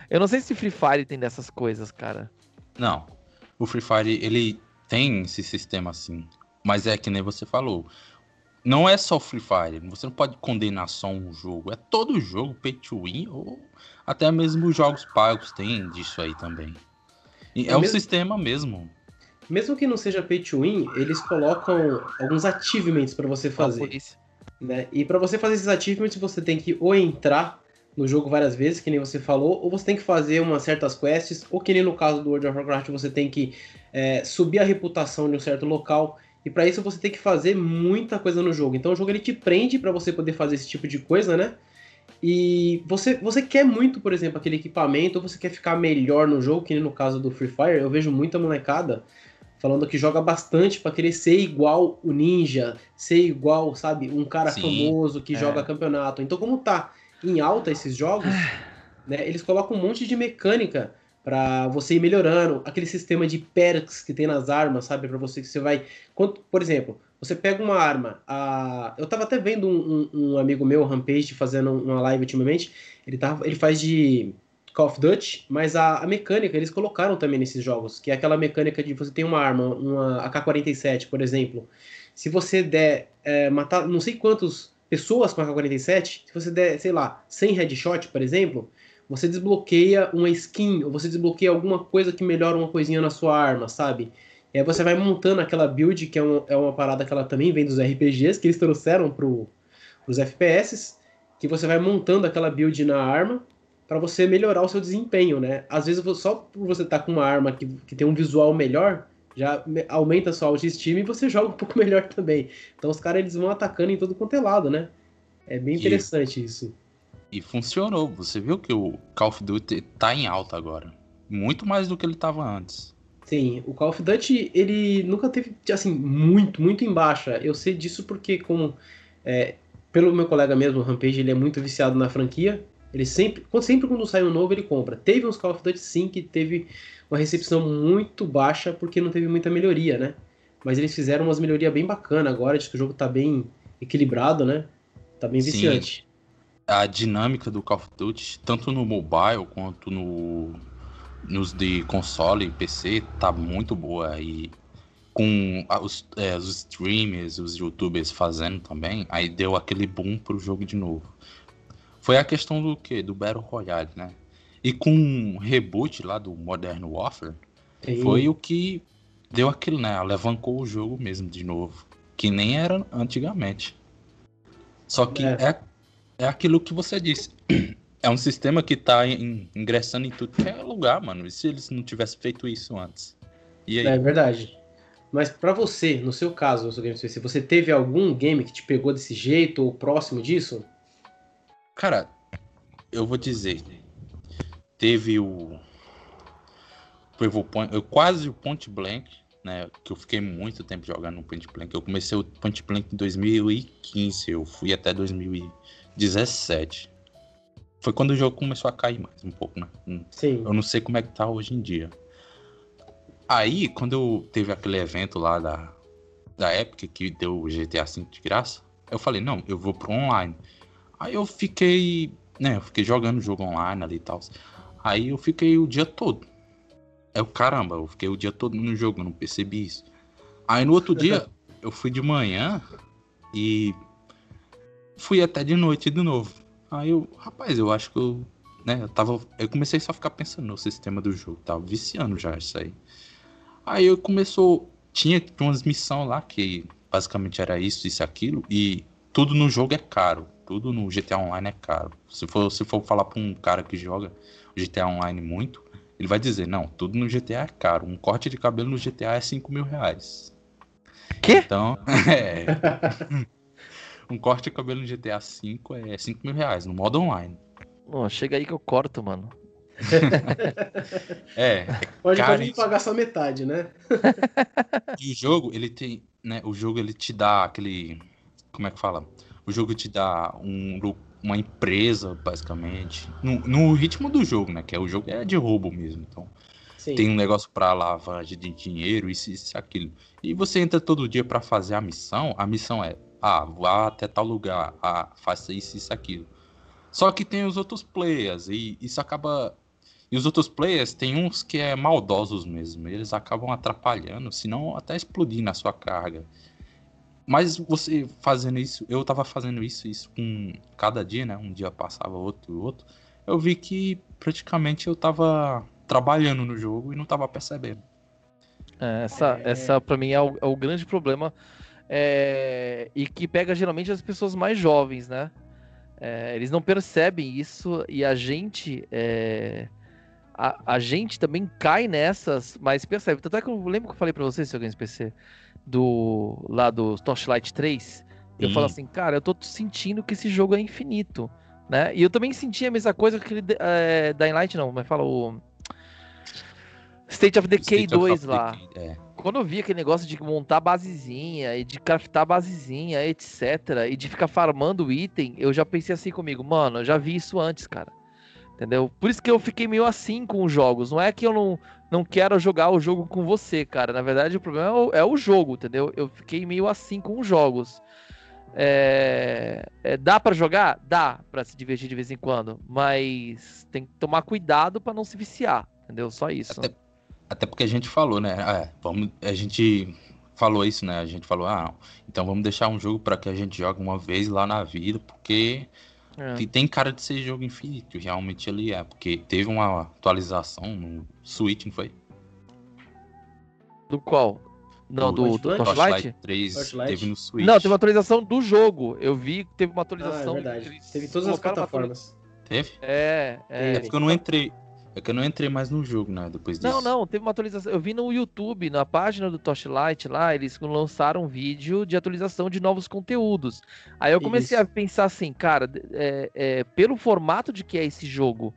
Eu não sei se Free Fire tem dessas coisas, cara. Não. O Free Fire, ele tem esse sistema, assim. Mas é que nem você falou. Não é só o Free Fire. Você não pode condenar só um jogo. É todo jogo, pay to win, ou até mesmo os jogos pagos tem disso aí também. E é, é o mesmo... sistema mesmo. Mesmo que não seja pay to win, eles colocam alguns achievements para você fazer. Né? E para você fazer esses achievements, você tem que ou entrar no jogo várias vezes, que nem você falou, ou você tem que fazer umas certas quests, ou que nem no caso do World of Warcraft, você tem que é, subir a reputação de um certo local. E para isso você tem que fazer muita coisa no jogo. Então o jogo ele te prende para você poder fazer esse tipo de coisa, né? E você, você quer muito, por exemplo, aquele equipamento, ou você quer ficar melhor no jogo, que nem no caso do Free Fire. Eu vejo muita molecada... falando que joga bastante pra querer ser igual o ninja, ser igual, sabe, um cara Sim, famoso que é. joga campeonato. Então, como tá em alta esses jogos, né, eles colocam um monte de mecânica pra você ir melhorando. Aquele sistema de perks que tem nas armas, sabe, pra você que você vai... Por exemplo, você pega uma arma... A... Eu tava até vendo um, um, um amigo meu, Rampage, fazendo uma live ultimamente. Ele, tava, ele faz de... Call of Duty, mas a, a mecânica eles colocaram também nesses jogos, que é aquela mecânica de você tem uma arma, uma A K quarenta e sete, por exemplo, se você der é, matar não sei quantas pessoas com A K quarenta e sete, se você der, sei lá, cem headshot, por exemplo, você desbloqueia uma skin, ou você desbloqueia alguma coisa que melhora uma coisinha na sua arma, sabe? E aí você vai montando aquela build, que é, um, é uma parada que ela também vem dos R P Gs, que eles trouxeram pro, pros F P S, que você vai montando aquela build na arma, para você melhorar o seu desempenho, né? Às vezes, só por você estar tá com uma arma que, que tem um visual melhor, já aumenta a sua autoestima e você joga um pouco melhor também. Então, os caras, eles vão atacando em todo quanto é lado, né? É bem interessante e, isso. E funcionou. Você viu que o Call of Duty tá em alta agora. Muito mais do que ele tava antes. Sim, o Call of Duty, ele nunca teve, assim, muito, muito em baixa. Eu sei disso porque, como... É, pelo meu colega mesmo, o Rampage, ele é muito viciado na franquia. Ele sempre, sempre quando sai um novo, ele compra. Teve uns Call of Duty, sim, que teve uma recepção muito baixa, porque não teve muita melhoria, né? Mas eles fizeram umas melhorias bem bacanas agora, acho que o jogo tá bem equilibrado, né? Tá bem viciante. Sim. A dinâmica do Call of Duty, tanto no mobile quanto no, nos de console e P C, tá muito boa. E com os, é, os streamers, os youtubers fazendo também, aí deu aquele boom pro jogo de novo. Foi a questão do quê? Do Battle Royale, né? E com o reboot lá do Modern Warfare, e... foi o que deu aquilo, né? Alavancou o jogo mesmo de novo. que nem era antigamente. Só que é, é, é aquilo que você disse. É um sistema que tá in, ingressando em tudo que é lugar, mano. E se eles não tivessem feito isso antes? E aí? É verdade. Mas pra você, no seu caso, no seu Games P C, você teve algum game que te pegou desse jeito ou próximo disso? Cara, eu vou dizer. Teve o... Eu quase o Point Blank, né? Que eu fiquei muito tempo jogando no Point Blank. Eu comecei o Point Blank em dois mil e quinze, eu fui até dois mil e dezessete. Foi quando o jogo começou a cair mais um pouco, né? Sim. Eu não sei como é que tá hoje em dia. Aí, quando eu teve aquele evento lá da, da Epic que deu o G T A cinco de graça, eu falei, não, eu vou pro online. Aí eu fiquei, né? Eu fiquei jogando o jogo online ali e tal. Aí eu fiquei o dia todo. Eu, caramba, eu fiquei o dia todo no jogo, eu não percebi isso. Aí no outro dia, eu fui de manhã e fui até de noite de novo. Aí eu, rapaz, eu acho que eu, né, eu tava... Eu comecei só a ficar pensando no sistema do jogo, tava viciando já isso aí. Aí eu começou... Tinha umas missões lá que basicamente era isso, isso, aquilo. E tudo no jogo é caro, tudo no G T A Online é caro. Se for, se for falar pra um cara que joga G T A Online muito... Ele vai dizer, não, tudo no G T A é caro. Um corte de cabelo no G T A é cinco mil reais. Quê? Então, é... um corte de cabelo no G T A cinco é cinco mil reais, no modo online. Oh, chega aí que eu corto, mano. é, é pode, pode pagar só metade, né? E o jogo, ele tem... Né, o jogo, ele te dá aquele... Como é que fala? O jogo te dá um... uma empresa, basicamente, no, no ritmo do jogo, né, que é o jogo é de roubo mesmo, então Sim. tem um negócio pra lavagem de dinheiro, isso, isso, aquilo, e você entra todo dia pra fazer a missão, a missão é, ah, vá até tal lugar, ah, faça isso, isso, aquilo, só que tem os outros players, e isso acaba, e os outros players tem uns que é maldosos mesmo, eles acabam atrapalhando, senão até explodindo a sua carga. Mas você fazendo isso, eu tava fazendo isso, isso com cada dia, né? Um dia passava, outro, outro. Eu vi que praticamente eu tava trabalhando no jogo e não tava percebendo. É, essa, é... essa pra mim é o, é o grande problema. É, e que pega geralmente as pessoas mais jovens, né? É, eles não percebem isso e a gente... É... A, a gente também cai nessas, mas percebe. Tanto é que eu lembro que eu falei pra vocês, seu Games P C, do, lá do Torchlight três. Eu Sim. falo assim, cara, eu tô sentindo que esse jogo é infinito, né? E eu também senti a mesma coisa que aquele é, Dying Light, não, mas fala o State of Decay dois lá. Decay, é. Quando eu vi aquele negócio de montar basezinha e de craftar basezinha, etcétera, e de ficar farmando item, eu já pensei assim comigo, mano, eu já vi isso antes, cara. Entendeu? Por isso que eu fiquei meio assim com os jogos. Não é que eu não, não quero jogar o jogo com você, cara. Na verdade, o problema é o, é o jogo, entendeu? Eu fiquei meio assim com os jogos. É, é, dá pra jogar? Dá pra se divertir de vez em quando. Mas tem que tomar cuidado pra não se viciar, entendeu? Só isso. Até, até porque a gente falou, né? É, vamos, a gente falou isso, né? A gente falou, ah, então vamos deixar um jogo pra que a gente jogue uma vez lá na vida, porque... É. Tem cara de ser jogo infinito, realmente ele é, porque teve uma atualização no Switch, não foi? Do qual? Não, do, do, do Torchlight três, Torchlight? Teve no Switch. Não, teve uma atualização do jogo, eu vi que teve uma atualização... Ah, é verdade, eles teve todas as plataformas. Teve? É, é. É porque eu não entrei, é que eu não entrei mais no jogo, né, depois disso. Não, não, teve uma atualização, eu vi no YouTube, na página do Torchlight lá, eles lançaram um vídeo de atualização de novos conteúdos. Aí eu comecei Isso. a pensar assim, cara, é, é, pelo formato de que é esse jogo,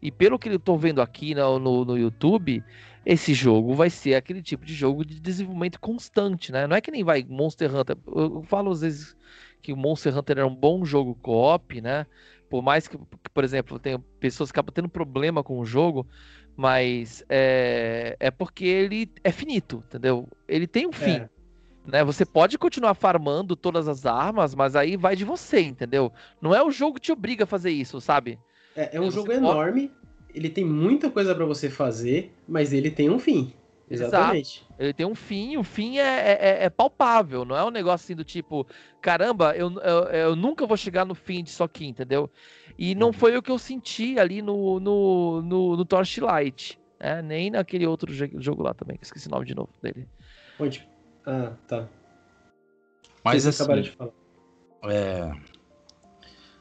e pelo que eu tô vendo aqui no, no, no YouTube, esse jogo vai ser aquele tipo de jogo de desenvolvimento constante, né, não é que nem vai Monster Hunter, eu, eu falo às vezes que o Monster Hunter era um bom jogo co-op, né, por mais que, por exemplo, tem pessoas que acabam tendo problema com o jogo, mas é, é porque ele é finito, entendeu? Ele tem um fim, é. né? Você pode continuar farmando todas as armas, mas aí vai de você, entendeu? Não é o jogo que te obriga a fazer isso, sabe? É, é um você jogo pode... enorme, ele tem muita coisa pra você fazer, mas ele tem um fim. Exatamente. Exato. Ele tem um fim, o fim é, é, é palpável, não é um negócio assim do tipo, caramba, eu, eu, eu nunca vou chegar no fim disso aqui, entendeu? E não foi o que eu senti ali no, no, no, no Torchlight, né? Nem naquele outro jogo lá também, que esqueci o nome de novo dele. Onde? Ah, tá. Mas vocês assim, acabaram de falar. É...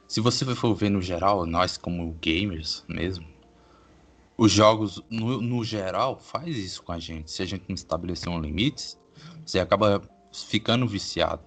Se você for ver no geral, nós como gamers mesmo, os jogos no, no geral faz isso com a gente. Se a gente não estabelecer um limite, você acaba ficando viciado.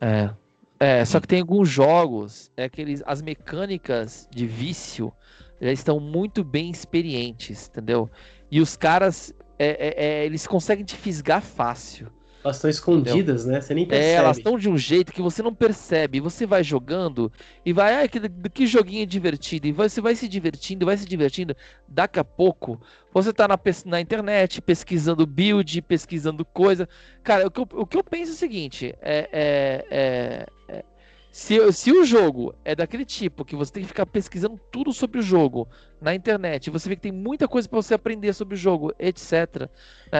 É, é só que tem alguns jogos, é que eles, as mecânicas de vício já estão muito bem experientes, entendeu? E os caras, é, é, é, eles conseguem te fisgar fácil. Elas estão escondidas, entendeu? Né? Você nem percebe. É, elas estão de um jeito que você não percebe. Você vai jogando e vai... Ah, que, que joguinho divertido. E você vai se divertindo, vai se divertindo. Daqui a pouco, você tá na, na internet, pesquisando build, pesquisando coisa. Cara, o que eu, o que eu penso é o seguinte. É, é, é, é, se, se o jogo é daquele tipo que você tem que ficar pesquisando tudo sobre o jogo na internet, você vê que tem muita coisa para você aprender sobre o jogo, etcétera.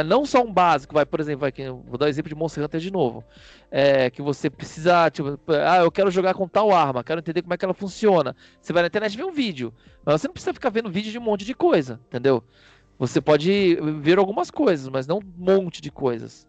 Não só um básico, vai, por exemplo, vai, vou dar o exemplo de Monster Hunter de novo, é, que você precisa, tipo, ah, eu quero jogar com tal arma, quero entender como é que ela funciona. Você vai na internet e vê um vídeo, mas você não precisa ficar vendo vídeo de um monte de coisa, entendeu? Você pode ver algumas coisas, mas não um monte de coisas.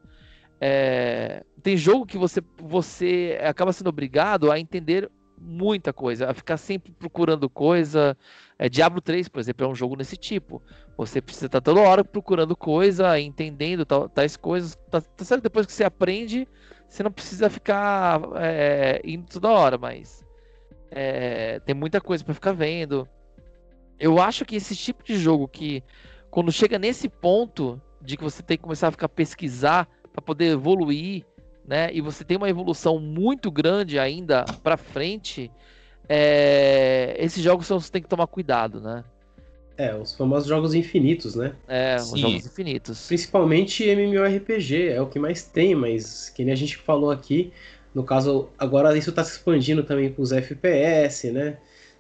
É, tem jogo que você, você acaba sendo obrigado a entender muita coisa, a ficar sempre procurando coisa. É, Diablo três, por exemplo, é um jogo desse tipo. Você precisa estar toda hora procurando coisa, entendendo tal, tais coisas. Tá, tá certo, depois que você aprende, você não precisa ficar é, indo toda hora, mas é, tem muita coisa para ficar vendo. Eu acho que esse tipo de jogo que, quando chega nesse ponto de que você tem que começar a ficar pesquisar para poder evoluir, né? E você tem uma evolução muito grande ainda para frente. É... Esses jogos você tem que tomar cuidado, né? É, os famosos jogos infinitos, né? É, os jogos infinitos. Principalmente MMORPG, é o que mais tem, mas que nem a gente falou aqui, no caso, agora isso tá se expandindo também pros F P S, né?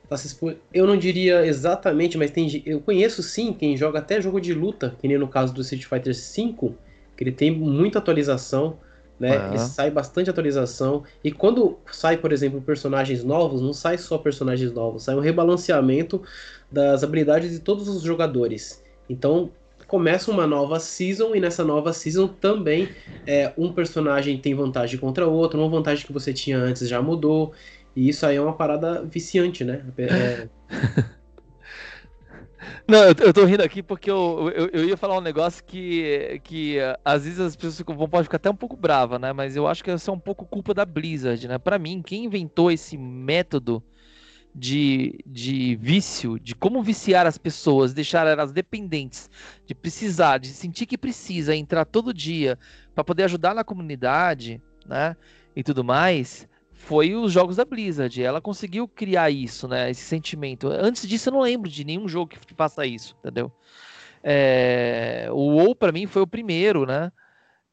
Tá se expandindo... Eu não diria exatamente, mas tem... eu conheço sim quem joga até jogo de luta, que nem no caso do Street Fighter cinco, que ele tem muita atualização. Né? Uhum. Ele sai bastante atualização. E quando sai, por exemplo, personagens novos, não sai só personagens novos, sai um rebalanceamento das habilidades de todos os jogadores. Então começa uma nova season, e nessa nova season também é, um personagem tem vantagem contra o outro. Uma vantagem que você tinha antes já mudou. E isso aí é uma parada viciante, né? É... Não, eu, eu tô rindo aqui porque eu, eu, eu ia falar um negócio que, que às vezes as pessoas vão, podem ficar até um pouco bravas, né? Mas eu acho que isso é um pouco culpa da Blizzard, né? Pra mim, quem inventou esse método de, de vício, de como viciar as pessoas, deixar elas dependentes, de precisar, de sentir que precisa entrar todo dia pra poder ajudar na comunidade, né? E tudo mais... Foi os jogos da Blizzard, ela conseguiu criar isso, né, esse sentimento. Antes disso eu não lembro de nenhum jogo que faça isso, entendeu? É... O WoW pra mim foi o primeiro, né,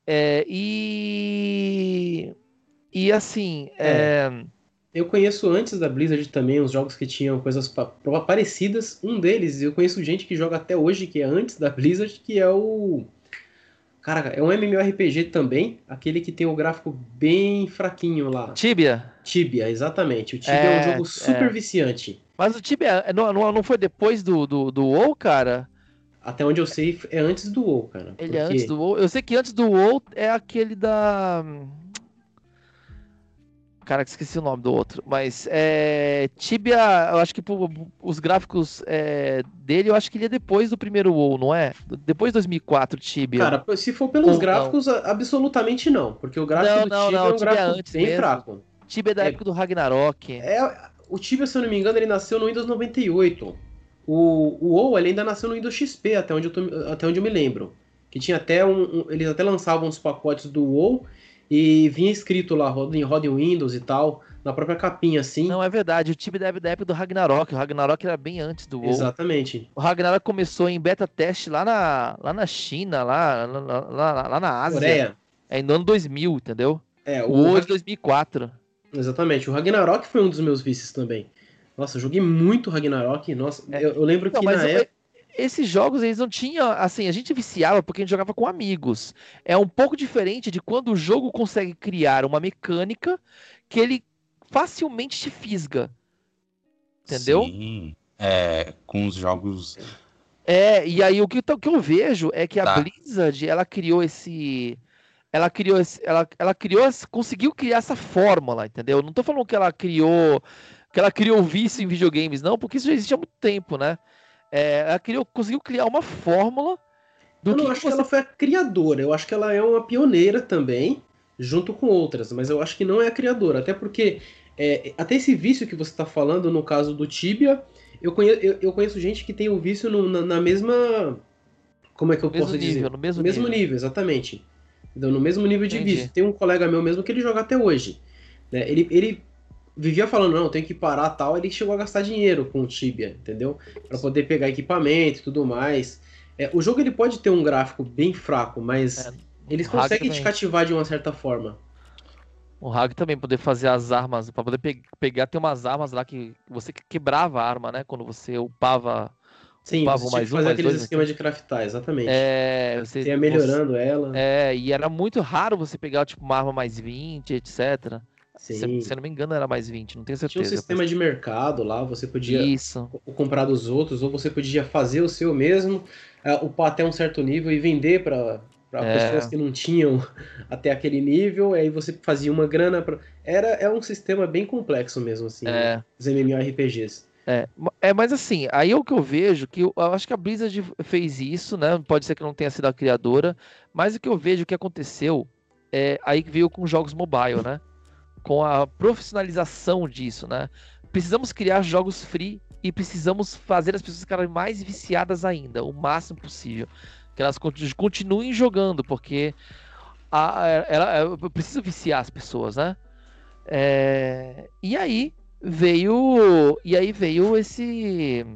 é... e... E assim... É... É... Eu conheço antes da Blizzard também uns jogos que tinham coisas pa- parecidas, um deles, eu conheço gente que joga até hoje, que é antes da Blizzard, que é o... Caraca, é um MMORPG também, aquele que tem o gráfico bem fraquinho lá. Tibia? Tibia, exatamente. O Tibia é, é um jogo super é. viciante. Mas o Tibia não, não foi depois do, do, do WoW, cara? Até onde eu sei, é antes do WoW, cara. Ele porque... é antes do WoW? Eu sei que antes do WoW é aquele da... Cara, que esqueci o nome do outro. Mas é... Tibia, eu acho que por, os gráficos é, dele, eu acho que ele é depois do primeiro WoW, não é? Depois de dois mil e quatro, Tibia. Cara, se for pelos Ou gráficos, não. absolutamente não. Porque o gráfico não, do não, Tibia não, é um Tibia gráfico antes bem mesmo. fraco. Tibia é da é, época do Ragnarok. É, o Tibia, se eu não me engano, ele nasceu no Windows noventa e oito. O, o WoW ele ainda nasceu no Windows X P, até onde eu, tô, até onde eu me lembro. Que tinha até um, um, eles até lançavam os pacotes do WoW, e vinha escrito lá, roda em Windows e tal, na própria capinha, assim. Não, é verdade, o time da época do Ragnarok, o Ragnarok era bem antes do WoW. Exatamente. O Ragnarok começou em beta teste lá na, lá na China, lá, lá, lá, lá na Ásia. Coreia. É, no ano dois mil, entendeu? É, o WoW de dois mil e quatro. Exatamente, o Ragnarok foi um dos meus vícios também. Nossa, eu joguei muito Ragnarok, nossa, é. eu, eu lembro não, que na época... Eu... Esses jogos, eles não tinham, assim, a gente viciava porque a gente jogava com amigos. É um pouco diferente de quando o jogo consegue criar uma mecânica que ele facilmente te fisga. Entendeu? Sim, é, com os jogos... É, e aí o que, o que eu vejo é que a tá. Blizzard, ela criou esse, Ela criou, ela, ela criou, conseguiu criar essa fórmula, entendeu? Não tô falando que ela criou, que ela criou vício em videogames, não, porque isso já existe há muito tempo, né? É, ela criou, conseguiu criar uma fórmula do eu que... Eu não acho que, você... que ela foi a criadora, eu acho que ela é uma pioneira também, junto com outras, mas eu acho que não é a criadora, até porque, é, até esse vício que você tá falando, no caso do Tibia, eu conheço, eu, eu conheço gente que tem o um vício no, na, na mesma... Como é que eu posso nível, dizer? No mesmo, mesmo nível. nível, exatamente. Então, no mesmo nível de Entendi. vício. Tem um colega meu mesmo que ele joga até hoje. Né? Ele, ele vivia falando, não, tem que parar tal. Ele chegou a gastar dinheiro com o Tibia, entendeu? Pra poder pegar equipamento e tudo mais. É, o jogo ele pode ter um gráfico bem fraco, mas é, eles conseguem te cativar de uma certa forma. O Rag também, poder fazer as armas, pra poder pe- pegar, tem umas armas lá que você quebrava a arma, né? Quando você upava... Sim, você tinha mais que fazer um, aqueles esquemas de craftar, exatamente. É, você ia melhorando você, ela. É, e era muito raro você pegar tipo, uma arma mais vinte, etcétera. Sim. Se, se não me engano era mais vinte, não tenho certeza. Tinha um sistema de mercado lá, você podia Isso. comprar dos outros, ou você podia fazer o seu mesmo, uh, upar até um certo nível e vender para é. pessoas que não tinham até aquele nível, aí você fazia uma grana. Pra... Era, era um sistema bem complexo mesmo, assim, é. né? Os MMORPGs. É, é, mas assim, aí é o que eu vejo, que eu, eu acho que a Blizzard fez isso, né? Pode ser que não tenha sido a criadora, mas o que eu vejo que aconteceu, é, aí que veio com jogos mobile, né? Com a profissionalização disso, né? Precisamos criar jogos free e precisamos fazer as pessoas ficarem mais viciadas ainda, o máximo possível. Que elas continuem jogando, porque a, ela, eu preciso viciar as pessoas, né? É, e aí... Veio. E aí veio esse.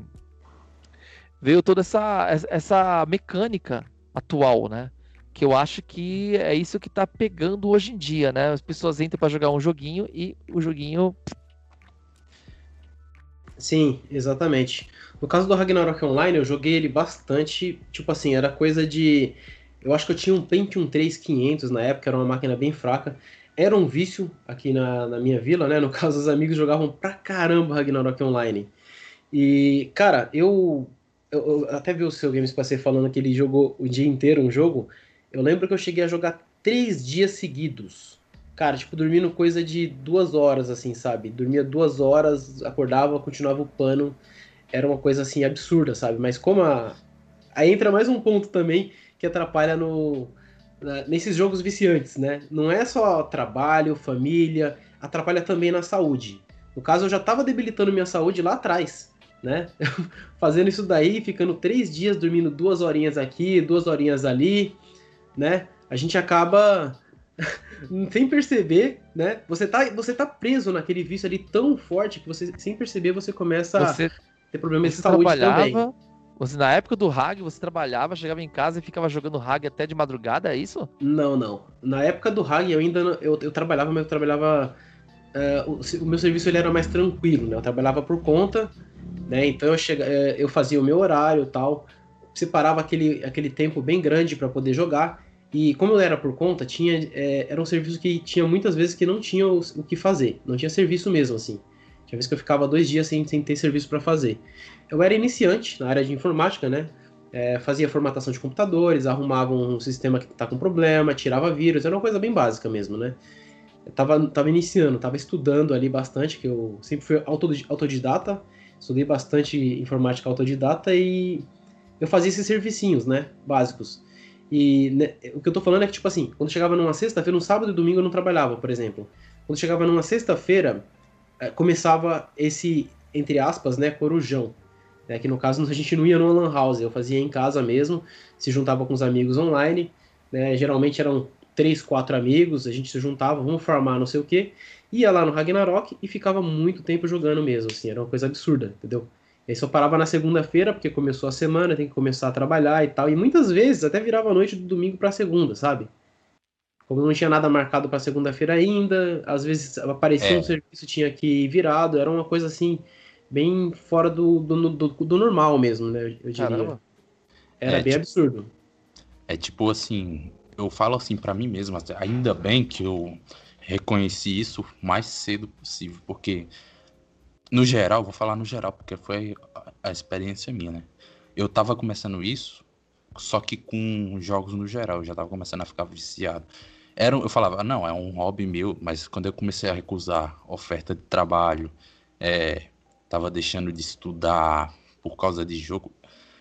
Veio toda essa, essa mecânica atual, né? Que eu acho que é isso que tá pegando hoje em dia, né? As pessoas entram pra jogar um joguinho e o joguinho. Sim, exatamente. No caso do Ragnarok Online, eu joguei ele bastante. Tipo assim, era coisa de. Eu acho que eu tinha um Pentium três mil e quinhentos na época, era uma máquina bem fraca. Era um vício aqui na, na minha vila, né? No caso, os amigos jogavam pra caramba Ragnarok Online. E, cara, eu, eu, eu até vi o seu Games P C falando que ele jogou o dia inteiro um jogo. Eu lembro que eu cheguei a jogar três dias seguidos. Cara, tipo, dormindo coisa de duas horas, assim, sabe? Dormia duas horas, acordava, continuava o pano. Era uma coisa, assim, absurda, sabe? Mas como a... Aí entra mais um ponto também que atrapalha no... nesses jogos viciantes, né? Não é só trabalho, família, atrapalha também na saúde. No caso, eu já tava debilitando minha saúde lá atrás, né? Fazendo isso daí, ficando três dias, dormindo duas horinhas aqui, duas horinhas ali, né? A gente acaba, sem perceber, né? Você tá, você tá preso naquele vício ali tão forte que você, sem perceber, você começa você, a ter problemas de saúde trabalhava... também. Você, na época do R A G, você trabalhava, chegava em casa e ficava jogando R A G até de madrugada, é isso? Não, não. Na época do R A G, eu ainda não, eu, eu trabalhava, mas eu trabalhava... Uh, o, o meu serviço ele era mais tranquilo, né? Eu trabalhava por conta, né? Então eu, chega, eu fazia o meu horário e tal, separava aquele, aquele tempo bem grande para poder jogar. E como eu era por conta, tinha, é, era um serviço que tinha muitas vezes que não tinha o, o que fazer. Não tinha serviço mesmo, assim. Tinha vez que eu ficava dois dias sem, sem ter serviço para fazer. Eu era iniciante na área de informática, né? É, fazia formatação de computadores, arrumava um sistema que tá com problema, tirava vírus, era uma coisa bem básica mesmo, né? Eu tava, tava iniciando, tava estudando ali bastante, que eu sempre fui autodidata, estudei bastante informática autodidata e eu fazia esses servicinhos, né? Básicos. E né, o que eu tô falando é que, tipo assim, quando chegava numa sexta-feira, um sábado e domingo eu não trabalhava, por exemplo. Quando chegava numa sexta-feira, começava esse, entre aspas, né, corujão. É que no caso a gente não ia numa lan house, eu fazia em casa mesmo, se juntava com os amigos online, né, geralmente eram três, quatro amigos, a gente se juntava, vamos farmar não sei o que, ia lá no Ragnarok e ficava muito tempo jogando mesmo, assim, era uma coisa absurda, entendeu? E aí só parava na segunda-feira, porque começou a semana, tem que começar a trabalhar e tal, e muitas vezes até virava a noite do domingo pra segunda, sabe? Como não tinha nada marcado pra segunda-feira ainda, às vezes aparecia é. um serviço, tinha que ir virado, era uma coisa assim... bem fora do, do, do, do normal mesmo, né, eu diria. Caramba. Era é, bem tipo, absurdo. É tipo assim, eu falo assim pra mim mesmo, ainda bem que eu reconheci isso o mais cedo possível, porque no geral, vou falar no geral, porque foi a, a experiência minha, né. Eu tava começando isso, só que com jogos no geral, eu já tava começando a ficar viciado. Era, eu falava, não, é um hobby meu, mas quando eu comecei a recusar oferta de trabalho, é, tava deixando de estudar por causa de jogo,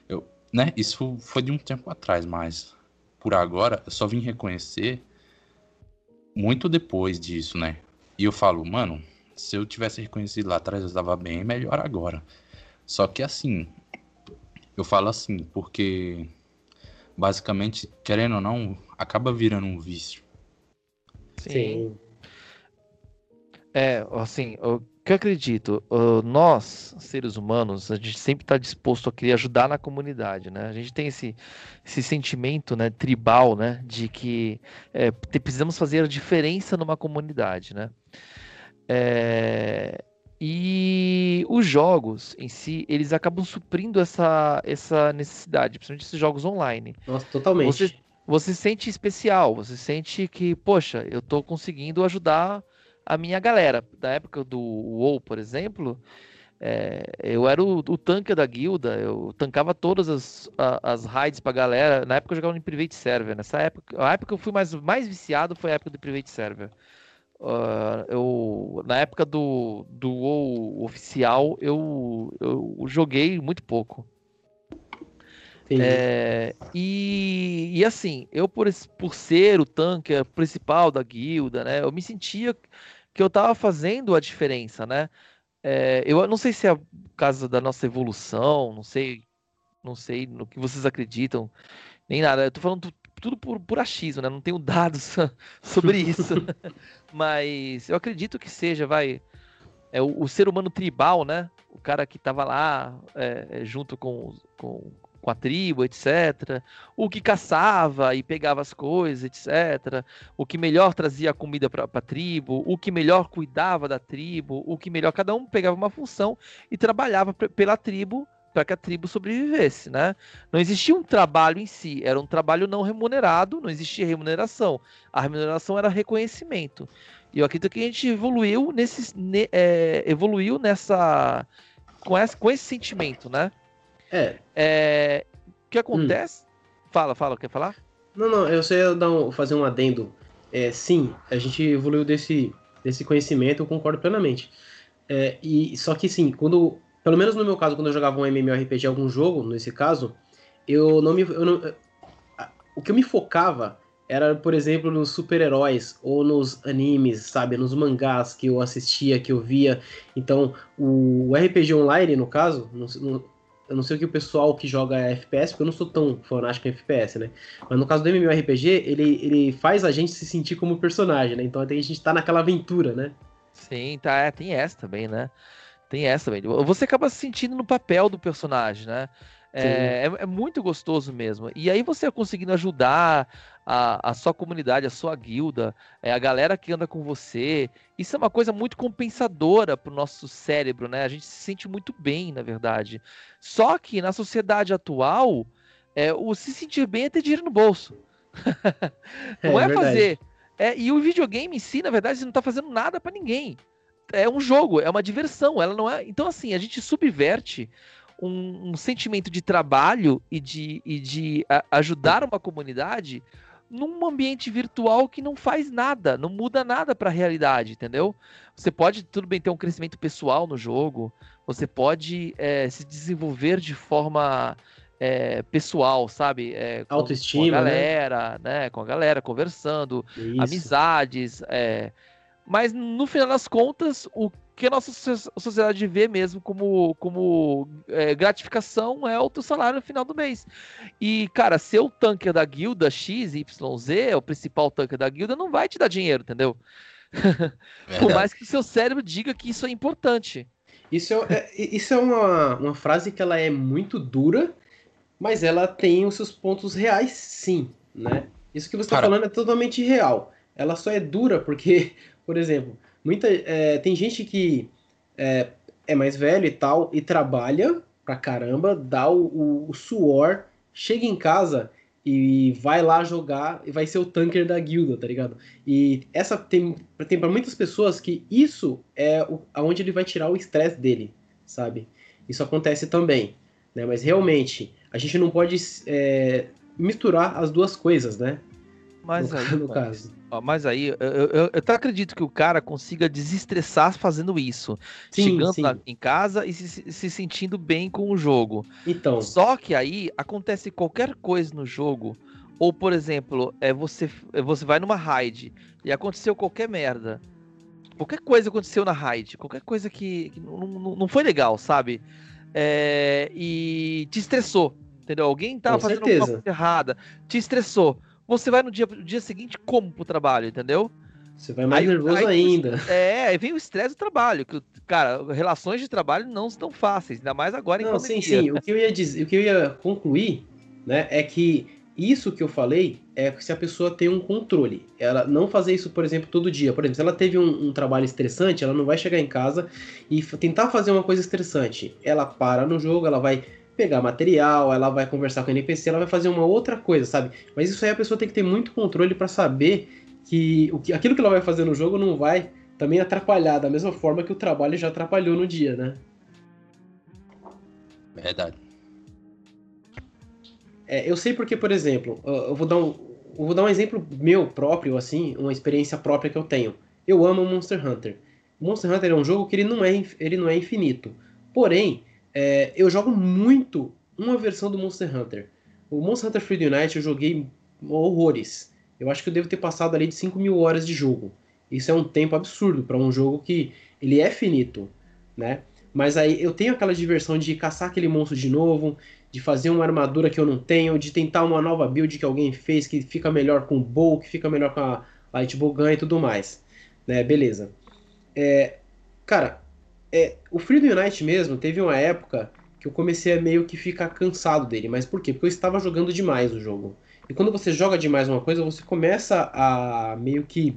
eu, né, isso foi de um tempo atrás, mas por agora eu só vim reconhecer muito depois disso, né? E eu falo, mano, se eu tivesse reconhecido lá atrás, eu estava bem melhor agora. Só que assim, eu falo assim, porque basicamente, querendo ou não, acaba virando um vício. Sim. É, assim, o que eu acredito, nós, seres humanos, a gente sempre está disposto a querer ajudar na comunidade, né? A gente tem esse, esse sentimento, né, tribal, né, de que é, precisamos fazer a diferença numa comunidade, né? É, e os jogos em si, eles acabam suprindo essa, essa necessidade, principalmente esses jogos online. Nossa, totalmente. Você, Você se sente especial, você sente que, poxa, eu tô conseguindo ajudar a minha galera. Da época do WoW, por exemplo, é, eu era o, o tanque da guilda, eu tankava todas as, as raids pra galera. Na época eu jogava em private server, nessa época, a época que eu fui mais, mais viciado foi a época do private server. Uh, eu, na época do, do WoW oficial, eu, eu joguei muito pouco. É, e, e assim, eu por, por ser o tanque principal da guilda, né, eu me sentia que eu tava fazendo a diferença, né? É, eu não sei se é por causa da nossa evolução, não sei, não sei no que vocês acreditam, nem nada. Eu tô falando t- tudo por, por achismo, né? Não tenho dados sobre isso, mas eu acredito que seja, vai, é o, o ser humano tribal, né? O cara que tava lá é, junto com, com com a tribo, etcétera. O que caçava e pegava as coisas, etcétera. O que melhor trazia a comida para a tribo, o que melhor cuidava da tribo, o que melhor... Cada um pegava uma função e trabalhava p- pela tribo para que a tribo sobrevivesse, né? Não existia um trabalho em si, era um trabalho não remunerado, não existia remuneração. A remuneração era reconhecimento. E eu acredito que a gente evoluiu, nesse, ne, é, evoluiu nessa, com, esse, com esse sentimento, né? É. é. O que acontece? Hum. Fala, fala, quer falar? Não, não, eu só ia dar um, fazer um adendo. É, sim, a gente evoluiu desse, desse conhecimento, eu concordo plenamente. É, e, só que sim, quando, pelo menos no meu caso, quando eu jogava um MMORPG, algum jogo, nesse caso, eu não me. Eu não, o que eu me focava era, por exemplo, nos super-heróis ou nos animes, sabe? Nos mangás que eu assistia, que eu via. Então, o R P G online, no caso, no, no, eu não sei o que o pessoal que joga F P S, porque eu não sou tão fanático em F P S, né? Mas no caso do MMORPG, ele, ele faz a gente se sentir como personagem, né? Então a gente tá naquela aventura, né? Sim, tá, é, tem essa também, né? Tem essa também. Você acaba se sentindo no papel do personagem, né? É, é, é muito gostoso mesmo. E aí você conseguindo ajudar a, a sua comunidade, a sua guilda, é, a galera que anda com você. Isso é uma coisa muito compensadora pro nosso cérebro, né? A gente se sente muito bem, na verdade. Só que na sociedade atual, é, o se sentir bem é ter dinheiro no bolso. Não é, é fazer. É, e o videogame em si, na verdade, você não tá fazendo nada pra ninguém. É um jogo, é uma diversão. Ela não é. Então, assim, a gente subverte Um, um sentimento de trabalho e de, e de a, ajudar uma comunidade num ambiente virtual que não faz nada, não muda nada para a realidade, entendeu? Você pode, tudo bem, ter um crescimento pessoal no jogo, você pode é, se desenvolver de forma é, pessoal, sabe? É, com, autoestima, com a galera, né? né? Com a galera, conversando, isso, amizades, é... mas no final das contas, o que a nossa sociedade vê mesmo como, como é, gratificação é o teu salário no final do mês. E, cara, ser o tanker da guilda X Y Z, é o principal tanker da guilda, não vai te dar dinheiro, entendeu? Por mais que o seu cérebro diga que isso é importante. Isso é, isso é uma, uma frase que ela é muito dura, mas ela tem os seus pontos reais, sim, né? Isso que você está falando é totalmente real. Ela só é dura porque, por exemplo... Muita, é, tem gente que é, é mais velho e tal, e trabalha pra caramba, dá o, o, o suor, chega em casa e vai lá jogar e vai ser o tanker da guilda, tá ligado? E essa tem, tem pra muitas pessoas que isso é o, aonde ele vai tirar o estresse dele, sabe? Isso acontece também, né? Mas realmente, a gente não pode é, misturar as duas coisas, né? Mas no, aí, no caso... Mas aí, eu, eu, eu até acredito que o cara consiga desestressar fazendo isso. Sim, chegando sim. Na, em casa e se, se sentindo bem com o jogo. Então. Só que aí, acontece qualquer coisa no jogo. Ou, por exemplo, é você, você vai numa raid e aconteceu qualquer merda. Qualquer coisa aconteceu na raid. Qualquer coisa que, que não, não, não foi legal, sabe? É, e te estressou, entendeu? Alguém tava fazendo alguma coisa errada, te estressou. Você vai no dia, no dia seguinte como pro trabalho, entendeu? Você vai mais aí, nervoso aí, ainda. É, aí vem o estresse do trabalho. Que, cara, relações de trabalho não estão fáceis, ainda mais agora em não, pandemia. Sim, sim. O que eu ia dizer, o que eu ia concluir, né, é que isso que eu falei é se a pessoa tem um controle. Ela não fazer isso, por exemplo, todo dia. Por exemplo, se ela teve um, um trabalho estressante, ela não vai chegar em casa e tentar fazer uma coisa estressante. Ela para no jogo, ela vai pegar material, ela vai conversar com o N P C, ela vai fazer uma outra coisa, sabe? Mas isso aí a pessoa tem que ter muito controle para saber que, o que aquilo que ela vai fazer no jogo não vai também atrapalhar da mesma forma que o trabalho já atrapalhou no dia, né? Verdade. É, eu sei porque, por exemplo, eu vou, dar um, eu vou dar um exemplo meu próprio, assim, uma experiência própria que eu tenho. Eu amo Monster Hunter. Monster Hunter é um jogo que ele não é, ele não é infinito. Porém, é, eu jogo muito uma versão do Monster Hunter. O Monster Hunter Freedom Unite eu joguei horrores. Eu acho que eu devo ter passado ali de cinco mil horas de jogo. Isso é um tempo absurdo para um jogo que ele é finito, né? Mas aí eu tenho aquela diversão de caçar aquele monstro de novo, de fazer uma armadura que eu não tenho, de tentar uma nova build que alguém fez, que fica melhor com o bow, que fica melhor com a light bogan e tudo mais. Né? Beleza. É, cara, é, o Freedom Unite mesmo, teve uma época que eu comecei a meio que ficar cansado dele. Mas por quê? Porque eu estava jogando demais o jogo. E quando você joga demais uma coisa, você começa a meio que,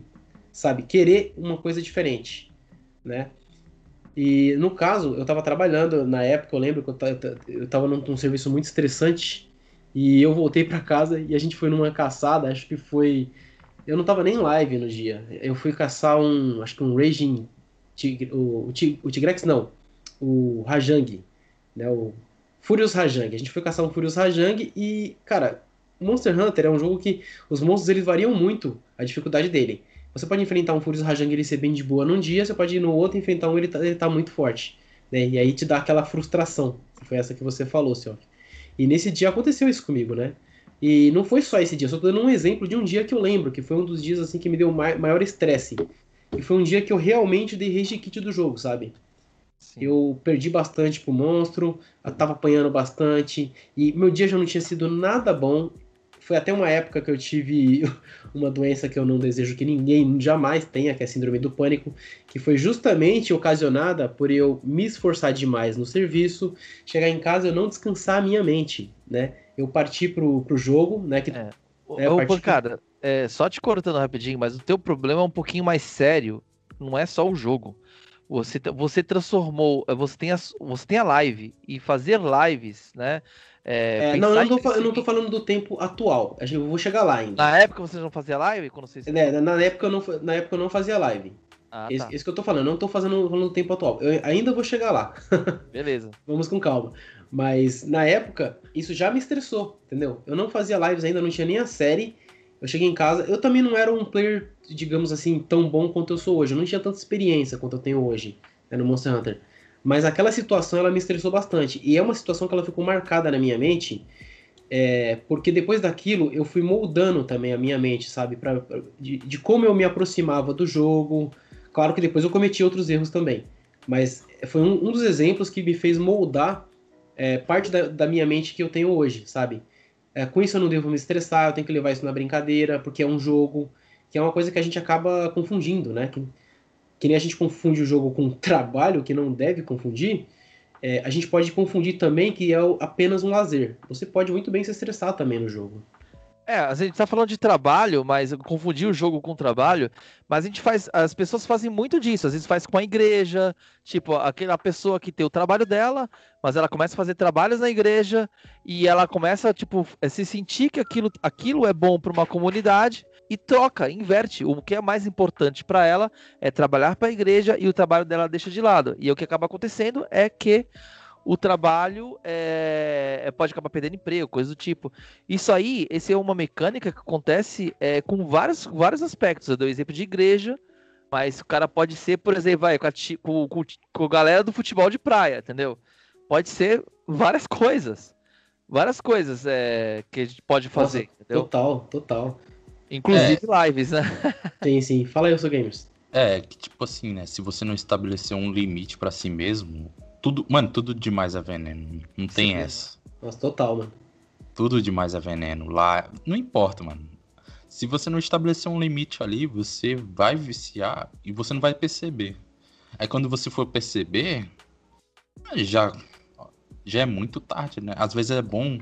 sabe, querer uma coisa diferente, né? E, no caso, eu tava trabalhando, na época eu lembro que eu tava, eu tava num, num serviço muito estressante, e eu voltei pra casa e a gente foi numa caçada, acho que foi... Eu não tava nem live no dia, eu fui caçar um, acho que um Raging... Tig, o, o, tig, o Tigrex não, o Rajang, né, o Furious Rajang. A gente foi caçar um Furious Rajang e, cara, Monster Hunter é um jogo que os monstros eles variam muito a dificuldade dele. Você pode enfrentar um Furious Rajang e ele ser bem de boa num dia, você pode ir no outro e enfrentar um e ele, tá, ele tá muito forte. Né? E aí te dá aquela frustração, que foi essa que você falou, senhor. E nesse dia aconteceu isso comigo, né? E não foi só esse dia, só tô dando um exemplo de um dia que eu lembro, que foi um dos dias assim que me deu mai, maior estresse. E foi um dia que eu realmente dei rage quit do jogo, sabe? Sim. Eu perdi bastante pro monstro, eu tava apanhando bastante, e meu dia já não tinha sido nada bom. Foi até uma época que eu tive uma doença que eu não desejo que ninguém jamais tenha, que é a síndrome do pânico, que foi justamente ocasionada por eu me esforçar demais no serviço, chegar em casa e eu não descansar a minha mente, né? Eu parti pro, pro jogo, né? Que, é. Né, eu parti... Cara, é, só te cortando rapidinho, mas o teu problema é um pouquinho mais sério, não é só o jogo. Você, você transformou, você tem, a, você tem a live, e fazer lives, né? É, é, não, eu não, tô, eu não tô falando do tempo atual. Eu vou chegar lá ainda. Na época você não fazia live? Quando você... é, na, na, época eu não, na época eu não fazia live. Ah, esse, tá. Esse que eu tô falando. Eu não tô fazendo, falando do tempo atual. Eu ainda vou chegar lá. Beleza. Vamos com calma. Mas na época, isso já me estressou, entendeu? Eu não fazia lives ainda, não tinha nem a série. Eu cheguei em casa. Eu também não era um player, digamos assim, tão bom quanto eu sou hoje. Eu não tinha tanta experiência quanto eu tenho hoje, né, no Monster Hunter. Mas aquela situação, ela me estressou bastante. E é uma situação que ela ficou marcada na minha mente, é, porque depois daquilo, eu fui moldando também a minha mente, sabe? Pra, pra, de, de como eu me aproximava do jogo. Claro que depois eu cometi outros erros também. Mas foi um, um dos exemplos que me fez moldar é, parte da, da minha mente que eu tenho hoje, sabe? É, com isso eu não devo me estressar, eu tenho que levar isso na brincadeira, porque é um jogo, que é uma coisa que a gente acaba confundindo, né? Que, que nem a gente confunde o jogo com trabalho, que não deve confundir, é, a gente pode confundir também que é apenas um lazer. Você pode muito bem se estressar também no jogo. É, a gente tá falando de trabalho, mas confundir o jogo com trabalho, mas a gente faz, as pessoas fazem muito disso, às vezes faz com a igreja, tipo, aquela pessoa que tem o trabalho dela, mas ela começa a fazer trabalhos na igreja, e ela começa, tipo, a se sentir que aquilo, aquilo é bom para uma comunidade, e troca, inverte. O que é mais importante para ela é trabalhar para a igreja e o trabalho dela deixa de lado. E o que acaba acontecendo é que o trabalho é, pode acabar perdendo emprego, coisa do tipo. Isso aí, essa é uma mecânica que acontece é, com vários, vários aspectos. Eu dou exemplo de igreja, mas o cara pode ser, por exemplo, vai, com, a, com, com, com a galera do futebol de praia, entendeu? Pode ser várias coisas. Várias coisas é, que a gente pode fazer. Nossa, entendeu? Total, total. Inclusive é, lives, né? Sim, sim. Fala aí, Eu Sou Games. É, que tipo assim, né? Se você não estabelecer um limite pra si mesmo, tudo, mano, tudo demais é veneno. Não tem sim, essa. Nossa, total, mano. Tudo demais é veneno. Lá, não importa, mano. Se você não estabelecer um limite ali, você vai viciar e você não vai perceber. Aí quando você for perceber, já, já é muito tarde, né? Às vezes é bom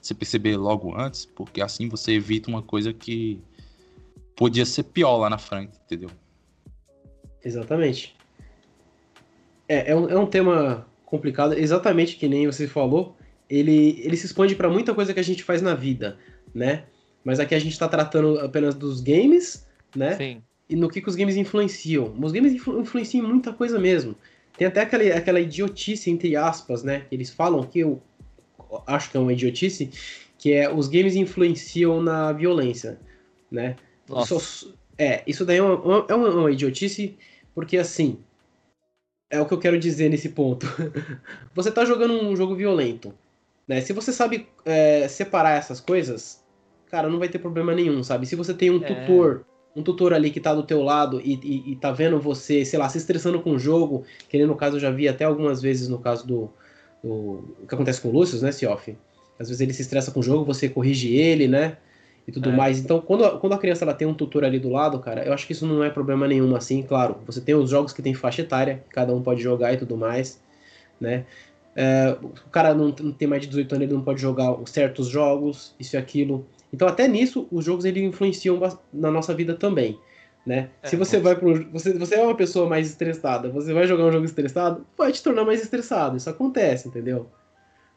você perceber logo antes, porque assim você evita uma coisa que podia ser pior lá na frente, entendeu? Exatamente. É, é, um, é um tema complicado, exatamente que nem você falou, ele, ele se expande para muita coisa que a gente faz na vida, né? Mas aqui a gente está tratando apenas dos games, né? Sim. E no que, que os games influenciam. Os games influ- influenciam em muita coisa mesmo. Tem até aquela, aquela idiotice, entre aspas, né? Eles falam que eu acho que é uma idiotice, que é os games influenciam na violência, né? Nossa. Isso, é, isso daí é uma, uma, é uma idiotice, porque assim, é o que eu quero dizer nesse ponto. Você tá jogando um jogo violento, né? Se você sabe é, separar essas coisas, cara, não vai ter problema nenhum, sabe? Se você tem um é. tutor... um tutor ali que tá do teu lado e, e, e tá vendo você, sei lá, se estressando com o jogo, que nem no caso eu já vi até algumas vezes no caso do... do o que acontece com o Lúcio, né, Seof? Às vezes ele se estressa com o jogo, você corrige ele, né, e tudo é. mais. Então, quando, quando a criança ela tem um tutor ali do lado, cara, eu acho que isso não é problema nenhum, assim, claro. Você tem os jogos que tem faixa etária, que cada um pode jogar e tudo mais, né. É, o cara não, não tem mais de dezoito anos, ele não pode jogar certos jogos, isso e aquilo... Então, até nisso, os jogos eles influenciam na nossa vida também, né? É, se você vai pro, você, você é uma pessoa mais estressada, você vai jogar um jogo estressado, vai te tornar mais estressado, isso acontece, entendeu?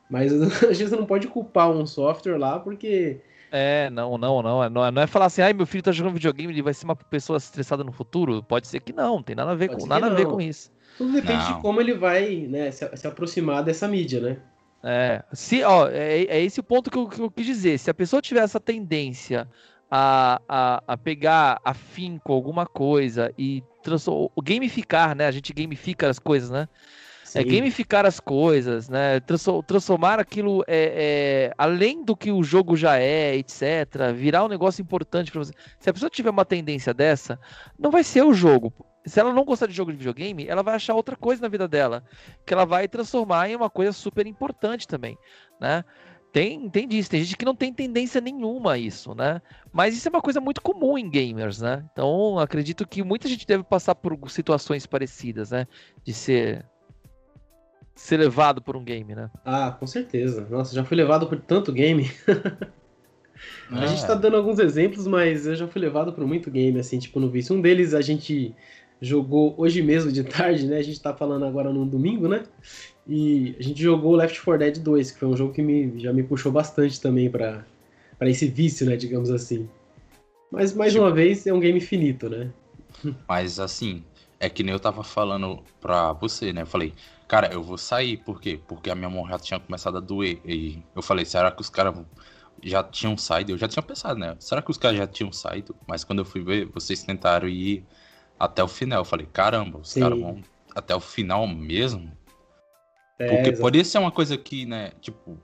Mas a gente não pode culpar um software lá, porque... É, não, não, não, não é, não é falar assim, ai, meu filho tá jogando videogame, ele vai ser uma pessoa estressada no futuro? Pode ser que não, não tem nada a ver, com, nada a ver com isso. Tudo depende não. de como ele vai, né, se, se aproximar dessa mídia, né? É, se, ó, é, é esse o ponto que eu, que eu quis dizer. Se a pessoa tiver essa tendência a, a, a pegar afinco alguma coisa e trans, o, o gamificar, né? A gente gamifica as coisas, né? Sim. É gamificar as coisas, né? Trans, transformar aquilo é, é, além do que o jogo já é, etcétera. Virar um negócio importante para você. Se a pessoa tiver uma tendência dessa, não vai ser o jogo. Se ela não gostar de jogo de videogame, ela vai achar outra coisa na vida dela, que ela vai transformar em uma coisa super importante também, né? Tem, tem disso, tem gente que não tem tendência nenhuma a isso, né? Mas isso é uma coisa muito comum em gamers, né? Então, acredito que muita gente deve passar por situações parecidas, né? De ser, ser levado por um game, né? Ah, com certeza. Nossa, já fui levado por tanto game. Ah. A gente tá dando alguns exemplos, mas eu já fui levado por muito game, assim, tipo, no vício. Um deles a gente... jogou hoje mesmo de tarde, né? A gente tá falando agora no domingo, né? E a gente jogou Left four Dead two, que foi um jogo que me, já me puxou bastante também pra, pra esse vício, né? Digamos assim. Mas, mais tipo, uma vez, é um game finito, né? Mas, assim, é que nem eu tava falando pra você, né? Eu falei, cara, eu vou sair. Por quê? Porque a minha mão já tinha começado a doer. E eu falei, será que os caras já tinham saído? Eu já tinha pensado, né? Será que os caras já tinham saído? Mas quando eu fui ver, vocês tentaram ir... até o final, eu falei, caramba, os caras vão até o final mesmo? É, porque exatamente. Poderia ser uma coisa que, né, tipo,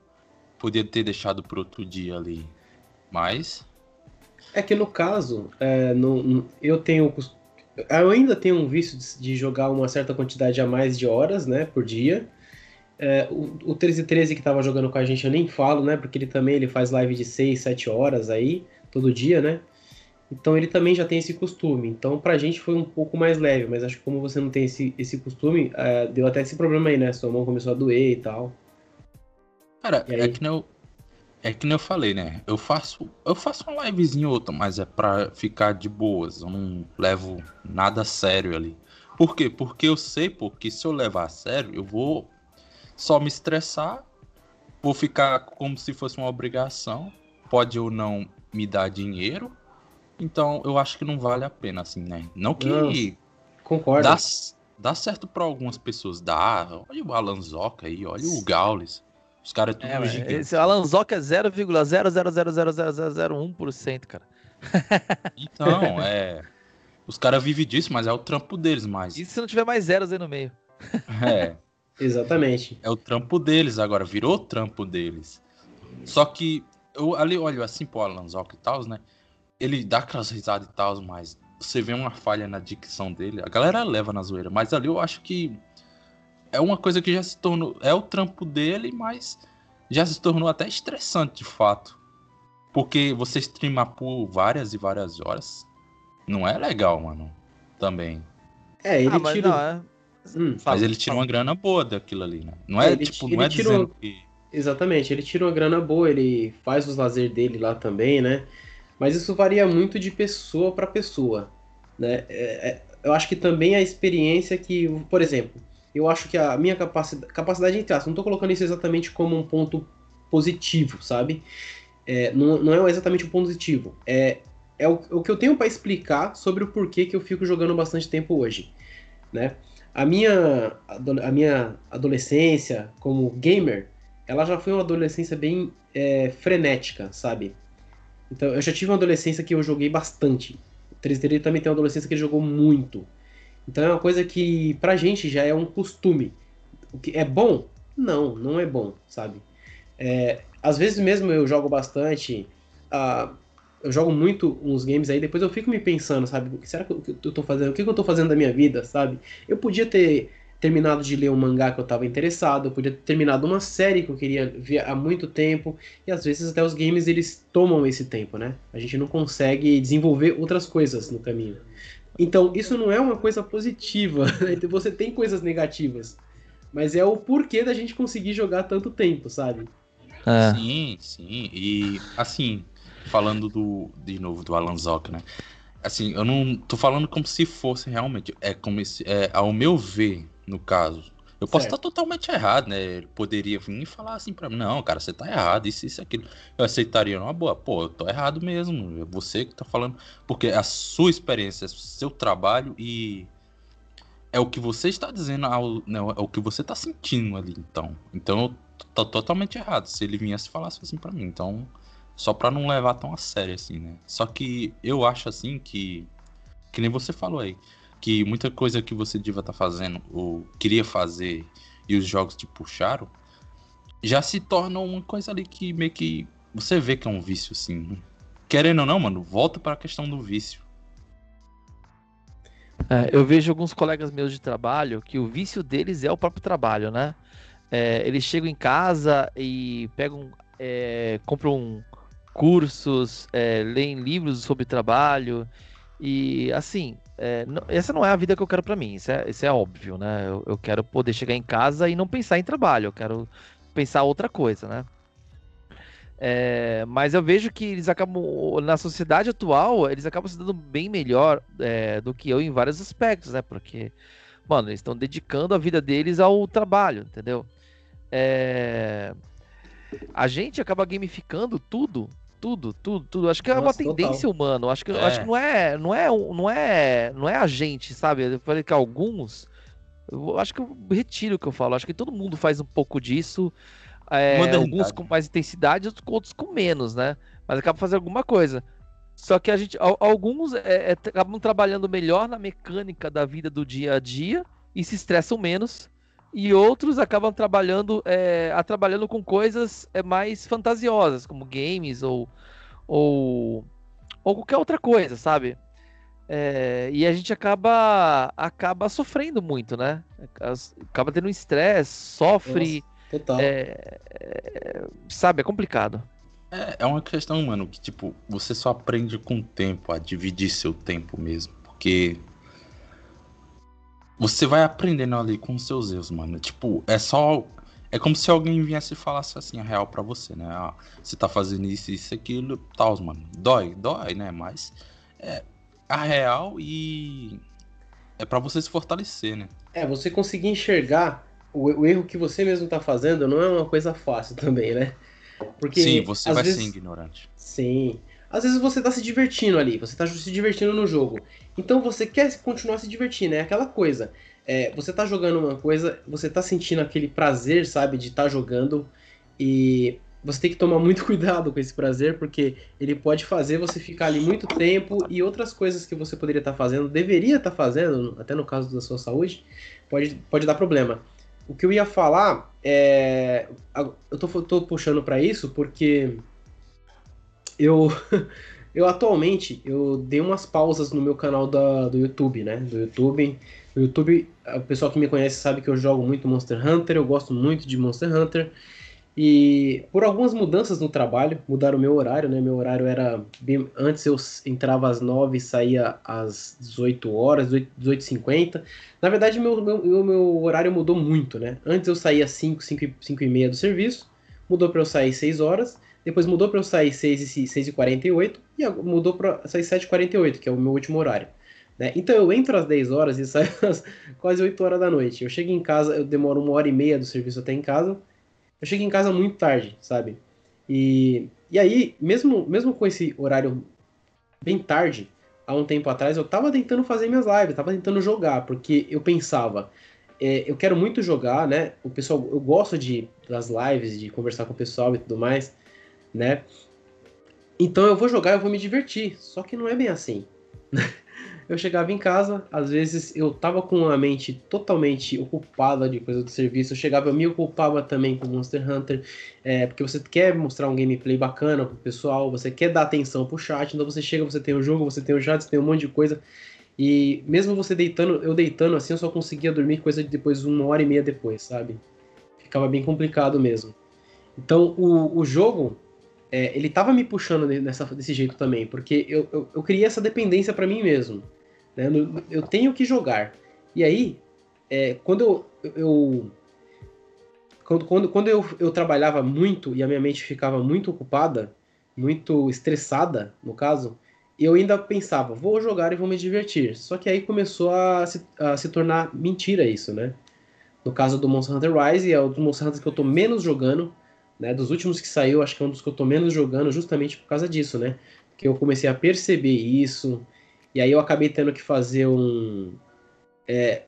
podia ter deixado pro outro dia ali, mas... É que no caso, é, no, no, eu tenho, eu ainda tenho um vício de, de jogar uma certa quantidade a mais de horas, né, por dia. É, o, o treze treze que tava jogando com a gente eu nem falo, né, porque ele também ele faz live de seis, sete horas aí, todo dia, né. Então ele também já tem esse costume, então pra gente foi um pouco mais leve, mas acho que como você não tem esse, esse costume, uh, deu até esse problema aí, né? Sua mão começou a doer e tal. Cara, e é que nem eu, é que nem eu falei, né? Eu faço, eu faço uma livezinha ou outra, mas é pra ficar de boas, eu não levo nada a sério ali. Por quê? Porque eu sei, porque se eu levar a sério, eu vou só me estressar, vou ficar como se fosse uma obrigação, pode ou não me dar dinheiro. Então, eu acho que não vale a pena, assim, né? Não que... Não, concordo. Dá, Dá certo pra algumas pessoas, dá. Olha o Alanzoca aí, olha o Gaules. Os caras é tudo é, gigante. Esse Alanzoca é zero vírgula zero zero zero zero zero zero zero um por cento, cara. Então, é... Os caras vivem disso, mas é o trampo deles, mas... E se não tiver mais zeros aí no meio? É. Exatamente. É o trampo deles agora, virou o trampo deles. Só que, eu ali olho assim pro Alanzoca e tal, né? Ele dá aquelas risadas e tal, mas... Você vê uma falha na dicção dele. A galera leva na zoeira, mas ali eu acho que é uma coisa que já se tornou... É o trampo dele, mas já se tornou até estressante, de fato. Porque você streamar por várias e várias horas não é legal, mano. Também. É, ele ah, mas tirou... Não, é... Hum, mas fala, ele tira fala. uma grana boa daquilo ali, né? Não é, é tipo, ele, não é tirou... dizendo que... Exatamente, ele tira uma grana boa, ele faz os lazer dele lá também, né? Mas isso varia muito de pessoa para pessoa, né? É, é, eu acho que também a experiência que, por exemplo, eu acho que a minha capacidade, capacidade entre aspas, não estou colocando isso exatamente como um ponto positivo, sabe? É, não, não é exatamente um ponto positivo, é, é, o, é o que eu tenho para explicar sobre o porquê que eu fico jogando bastante tempo hoje, né? A minha, a minha adolescência como gamer, ela já foi uma adolescência bem é, frenética, sabe? Então, eu já tive uma adolescência que eu joguei bastante. O três D também tem uma adolescência que ele jogou muito. Então, é uma coisa que, pra gente, já é um costume. O que é bom? Não, não é bom, sabe? É, às vezes mesmo eu jogo bastante, uh, eu jogo muito uns games aí, depois eu fico me pensando, sabe? O que será que eu tô fazendo? O que eu tô fazendo da minha vida, sabe? Eu podia ter terminado de ler um mangá que eu tava interessado, eu podia ter terminado uma série que eu queria ver há muito tempo, e às vezes até os games eles tomam esse tempo, né? A gente não consegue desenvolver outras coisas no caminho. Então, isso não é uma coisa positiva, né? Você tem coisas negativas, mas é o porquê da gente conseguir jogar tanto tempo, sabe? É. Sim, sim, e assim, falando do, de novo do Alanzoca, né? Assim, eu não tô falando como se fosse realmente, é como se, é, ao meu ver, no caso, eu posso certo. estar totalmente errado, né? Ele poderia vir e falar assim pra mim, não, cara, você tá errado, isso, isso, aquilo. Eu aceitaria numa boa, pô, eu tô errado mesmo, é você que tá falando, porque a sua experiência, é seu trabalho e é o que você está dizendo, ao, né, é o que você tá sentindo ali, então. Então, eu tô totalmente errado, se ele viesse e falasse assim pra mim, então, só pra não levar tão a sério, assim, né? Só que eu acho, assim, que, que nem você falou aí, que muita coisa que você devia estar fazendo ou queria fazer e os jogos te puxaram, já se torna uma coisa ali que meio que você vê que é um vício, assim. Querendo ou não, mano, volta para a questão do vício. É, eu vejo alguns colegas meus de trabalho que o vício deles é o próprio trabalho, né? É, eles chegam em casa e pegam, é, compram cursos, é, leem livros sobre trabalho e, assim... É, não, essa não é a vida que eu quero pra mim, isso é, isso é óbvio, né? Eu, eu quero poder chegar em casa e não pensar em trabalho, eu quero pensar outra coisa, né? É, mas eu vejo que eles acabam, na sociedade atual, eles acabam se dando bem melhor é, do que eu em vários aspectos, né? Porque, mano, eles estão dedicando a vida deles ao trabalho, entendeu? É, a gente acaba gamificando tudo. Tudo, tudo, tudo. Acho que Nossa, é uma tendência total. humana. Acho que, é. acho que não, é, não, é, não, é, não é a gente, sabe? Eu falei que alguns... Eu acho que eu retiro o que eu falo. Acho que todo mundo faz um pouco disso. É, alguns com mais intensidade, outros com menos, né? Mas acaba fazendo alguma coisa. Só que a gente, alguns é, é, acabam trabalhando melhor na mecânica da vida do dia a dia e se estressam menos. E outros acabam trabalhando, é, trabalhando com coisas é, mais fantasiosas, como games ou, ou, ou qualquer outra coisa, sabe? É, e a gente acaba, acaba sofrendo muito, né? Acaba tendo um estresse, sofre. Nossa, total. É, é, sabe, é complicado. É, é uma questão, mano, que tipo, você só aprende com o tempo, a dividir seu tempo mesmo, porque... Você vai aprendendo ali com os seus erros, mano. Tipo, é só... É como se alguém viesse e falasse assim a real pra você, né? Ah, você tá fazendo isso, isso, aquilo, tal, mano. Dói, dói, né? Mas é a real e... É pra você se fortalecer, né? É, você conseguir enxergar o, o erro que você mesmo tá fazendo não é uma coisa fácil também, né? Porque, sim, você vai vezes... ser ignorante. Sim. Às vezes você tá se divertindo ali, você tá se divertindo no jogo. Então você quer continuar se divertindo, é aquela coisa. É, você tá jogando uma coisa, você tá sentindo aquele prazer, sabe, de estar jogando. E você tem que tomar muito cuidado com esse prazer, porque ele pode fazer você ficar ali muito tempo e outras coisas que você poderia estar fazendo, deveria estar fazendo, até no caso da sua saúde, pode, pode dar problema. O que eu ia falar é... Eu tô, tô puxando pra isso porque... Eu, eu atualmente, eu dei umas pausas no meu canal da, do YouTube, né? Do YouTube. O YouTube, o pessoal que me conhece sabe que eu jogo muito Monster Hunter, eu gosto muito de Monster Hunter. E por algumas mudanças no trabalho, mudaram o meu horário, né? Meu horário era... Bem, antes eu entrava às nove e saía às dezoito horas, dezoito e cinquenta. Na verdade, meu, meu, meu horário mudou muito, né? Antes eu saía às cinco, cinco e meia do serviço, mudou para eu sair às seis horas... Depois mudou para eu sair seis e quarenta e oito e mudou para sair sete e quarenta e oito, que é o meu último horário. Né? Então eu entro às dez horas e saio às quase oito horas da noite. Eu chego em casa, eu demoro uma hora e meia do serviço até em casa. Eu chego em casa muito tarde, sabe? E, e aí, mesmo, mesmo com esse horário bem tarde, há um tempo atrás, eu tava tentando fazer minhas lives, tava tentando jogar, porque eu pensava... É, eu quero muito jogar, né? O pessoal, eu gosto de, das lives, de conversar com o pessoal e tudo mais... Né? Então eu vou jogar, eu vou me divertir. Só que não é bem assim. Eu chegava em casa, às vezes eu tava com a mente totalmente ocupada de coisa do serviço. Eu chegava, eu me ocupava também com Monster Hunter, é, porque você quer mostrar um gameplay bacana pro pessoal, você quer dar atenção pro chat. Então você chega, você tem o jogo, você tem o chat, você tem um monte de coisa. E mesmo você deitando, eu deitando assim, eu só conseguia dormir coisa de depois, uma hora e meia depois, sabe? Ficava bem complicado mesmo. Então o, o jogo... É, ele tava me puxando nessa, desse jeito também, porque eu, eu, eu criei essa dependência pra mim mesmo, né? eu, eu tenho que jogar, e aí é, quando eu, eu quando, quando, quando eu, eu trabalhava muito e a minha mente ficava muito ocupada, muito estressada no caso, eu ainda pensava, vou jogar e vou me divertir, só que aí começou a se, a se tornar mentira isso, né? No caso do Monster Hunter Rise, é o do Monster Hunter que eu tô menos jogando, né, dos últimos que saiu, acho que é um dos que eu tô menos jogando justamente por causa disso, né? Porque eu comecei a perceber isso, e aí eu acabei tendo que fazer um... É,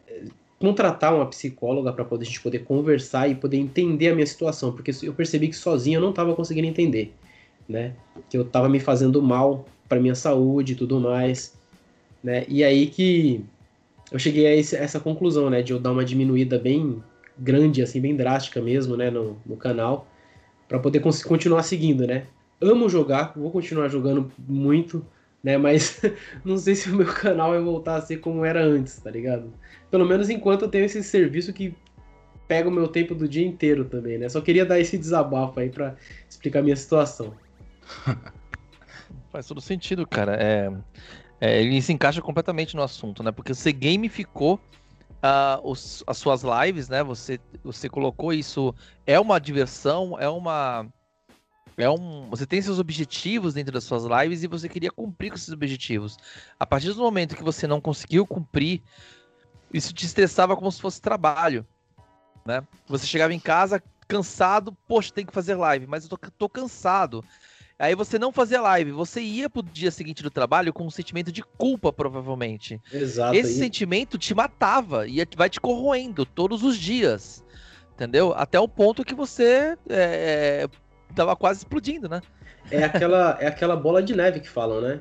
contratar uma psicóloga para poder, a gente poder conversar e poder entender a minha situação, porque eu percebi que sozinho eu não tava conseguindo entender, né? Que eu tava me fazendo mal pra minha saúde e tudo mais, né? E aí que eu cheguei a esse, essa conclusão, né? De eu dar uma diminuída bem grande, assim, bem drástica mesmo, né? No, no canal, para poder continuar seguindo, né? Amo jogar, vou continuar jogando muito, né? Mas não sei se o meu canal vai voltar a ser como era antes, tá ligado? Pelo menos enquanto eu tenho esse serviço que pega o meu tempo do dia inteiro também, né? Só queria dar esse desabafo aí para explicar a minha situação. Faz todo sentido, cara. É, é, ele se encaixa completamente no assunto, né? Porque você gamificou Uh, os, as suas lives, né? Você, você colocou isso, é uma diversão, é uma... É um, você tem seus objetivos dentro das suas lives e você queria cumprir com esses objetivos. A partir do momento que você não conseguiu cumprir, isso te estressava como se fosse trabalho, né? Você chegava em casa cansado, poxa, tem que fazer live, mas eu tô, tô cansado. Aí você não fazia live, você ia pro dia seguinte do trabalho com um sentimento de culpa, provavelmente. Exato. Esse e... sentimento te matava e vai te corroendo todos os dias, entendeu? Até o ponto que você é, tava quase explodindo, né? É aquela, é aquela bola de neve que falam, né?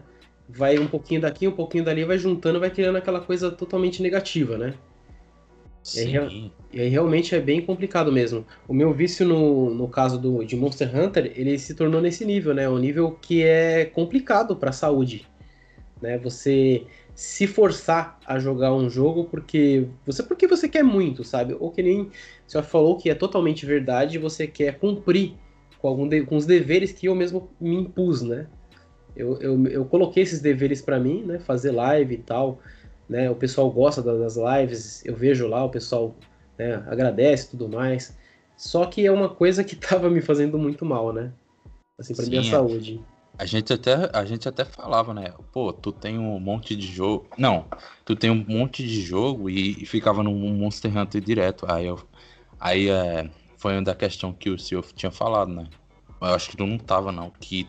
Vai um pouquinho daqui, um pouquinho dali, vai juntando, vai criando aquela coisa totalmente negativa, né? Sim. E aí realmente é bem complicado mesmo. O meu vício no, no caso do, de Monster Hunter, ele se tornou nesse nível, né? Um nível que é complicado para a saúde, né? Você se forçar a jogar um jogo porque você, porque você quer muito, sabe? Ou que nem você falou, que é totalmente verdade, você quer cumprir com, algum de, com os deveres que eu mesmo me impus, né? Eu, eu, eu coloquei esses deveres para mim, né? Fazer live e tal... Né, o pessoal gosta das lives, eu vejo lá, o pessoal, né, agradece e tudo mais. Só que é uma coisa que tava me fazendo muito mal, né? Assim, pra Sim, minha saúde. A gente, até, a gente até falava, né? Pô, tu tem um monte de jogo... Não, tu tem um monte de jogo e, e ficava no Monster Hunter direto. Aí, eu, aí é, foi uma da questão que o Seof tinha falado, né? Eu acho que tu não tava, não. Que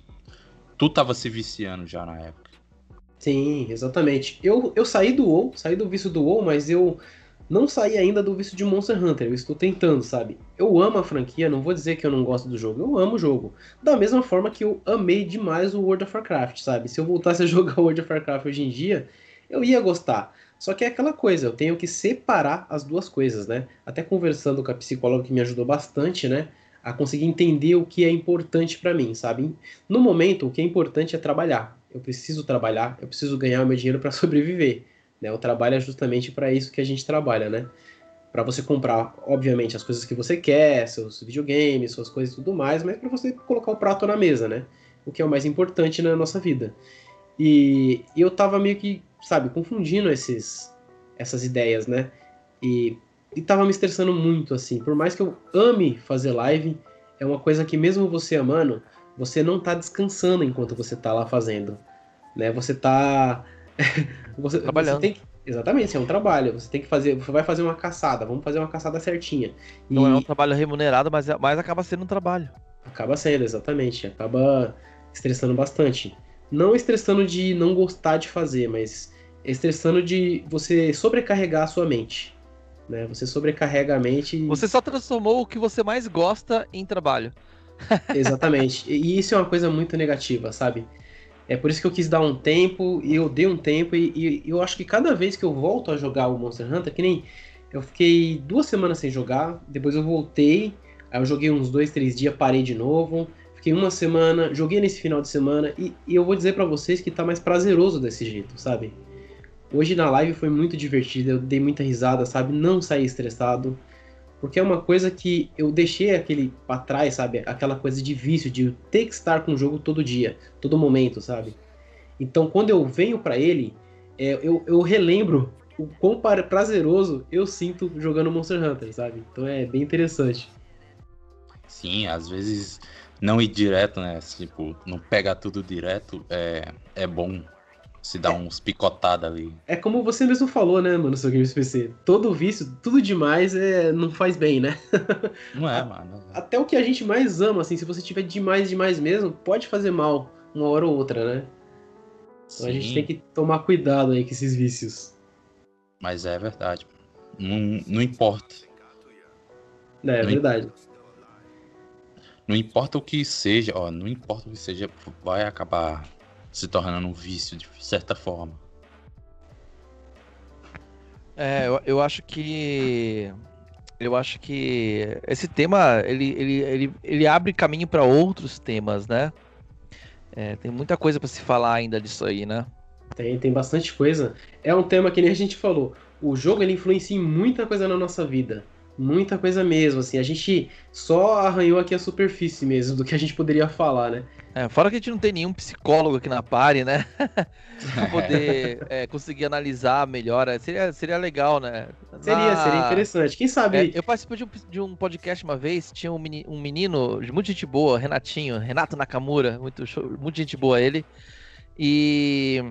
tu tava se viciando já na época. Sim, exatamente. Eu, eu saí do WoW, saí do vício do WoW, mas eu não saí ainda do vício de Monster Hunter. Eu estou tentando, sabe? Eu amo a franquia, não vou dizer que eu não gosto do jogo. Eu amo o jogo. Da mesma forma que eu amei demais o World of Warcraft, sabe? Se eu voltasse a jogar World of Warcraft hoje em dia, eu ia gostar. Só que é aquela coisa, eu tenho que separar as duas coisas, né? Até conversando com a psicóloga que me ajudou bastante, né? A conseguir entender o que é importante pra mim, sabe? No momento, o que é importante é trabalhar. Eu preciso trabalhar, eu preciso ganhar o meu dinheiro para sobreviver, né? O trabalho é justamente para isso que a gente trabalha, né? Para você comprar, obviamente, as coisas que você quer, seus videogames, suas coisas e tudo mais, mas para você colocar o prato na mesa, né? O que é o mais importante na nossa vida. E eu tava meio que, sabe, confundindo esses, essas ideias, né? E, e tava me estressando muito, assim. Por mais que eu ame fazer live, é uma coisa que mesmo você amando, você não tá descansando enquanto você tá lá fazendo, né? Você tá... você, Trabalhando. Você tem que... Exatamente, é um trabalho. Você tem que fazer... Você vai fazer uma caçada. Vamos fazer uma caçada certinha. E... Não é um trabalho remunerado, mas, mas acaba sendo um trabalho. Acaba sendo, exatamente. Acaba estressando bastante. Não estressando de não gostar de fazer, mas estressando de você sobrecarregar a sua mente, né? Você sobrecarrega a mente... E... Você só transformou o que você mais gosta em trabalho. Exatamente, e isso é uma coisa muito negativa, sabe? É por isso que eu quis dar um tempo, e eu dei um tempo, e, e eu acho que cada vez que eu volto a jogar o Monster Hunter, que nem eu fiquei duas semanas sem jogar, depois eu voltei, aí eu joguei uns dois, três dias, parei de novo, fiquei uma semana, joguei nesse final de semana, e, e eu vou dizer pra vocês que tá mais prazeroso desse jeito, sabe? Hoje na live foi muito divertido, eu dei muita risada, sabe? Não saí estressado. Porque é uma coisa que eu deixei aquele pra trás, sabe? Aquela coisa de vício, de eu ter que estar com o jogo todo dia, todo momento, sabe? Então, quando eu venho pra ele, é, eu, eu relembro o quão prazeroso eu sinto jogando Monster Hunter, sabe? Então é bem interessante. Sim, às vezes não ir direto, né? Tipo, não pegar tudo direto é, é bom. Se dá é. uns picotada ali. É como você mesmo falou, né, mano, seu Games P C. Todo vício, tudo demais é... não faz bem, né? Não é, mano. Até o que a gente mais ama, assim, se você tiver demais, demais mesmo, pode fazer mal uma hora ou outra, né? Então Sim. A gente tem que tomar cuidado aí com esses vícios. Mas é verdade. Não, não importa. É, é não verdade. Importa. Não importa o que seja, ó, não importa o que seja, vai acabar... se tornando um vício, de certa forma. É, eu, eu acho que... Eu acho que esse tema, ele, ele, ele, ele abre caminho para outros temas, né? É, tem muita coisa para se falar ainda disso aí, né? Tem, tem bastante coisa. É um tema que nem a gente falou. O jogo, ele influencia em muita coisa na nossa vida. Muita coisa mesmo, assim. A gente só arranhou aqui a superfície mesmo do que a gente poderia falar, né? É, fora que a gente não tem nenhum psicólogo aqui na party, né? Pra poder é, conseguir analisar melhor. Seria, seria legal, né? Seria, na... seria interessante. Quem sabe... É, eu participei de um, de um podcast uma vez, tinha um menino, um menino de muita gente boa, Renatinho, Renato Nakamura, muito, show, muito gente boa ele. E,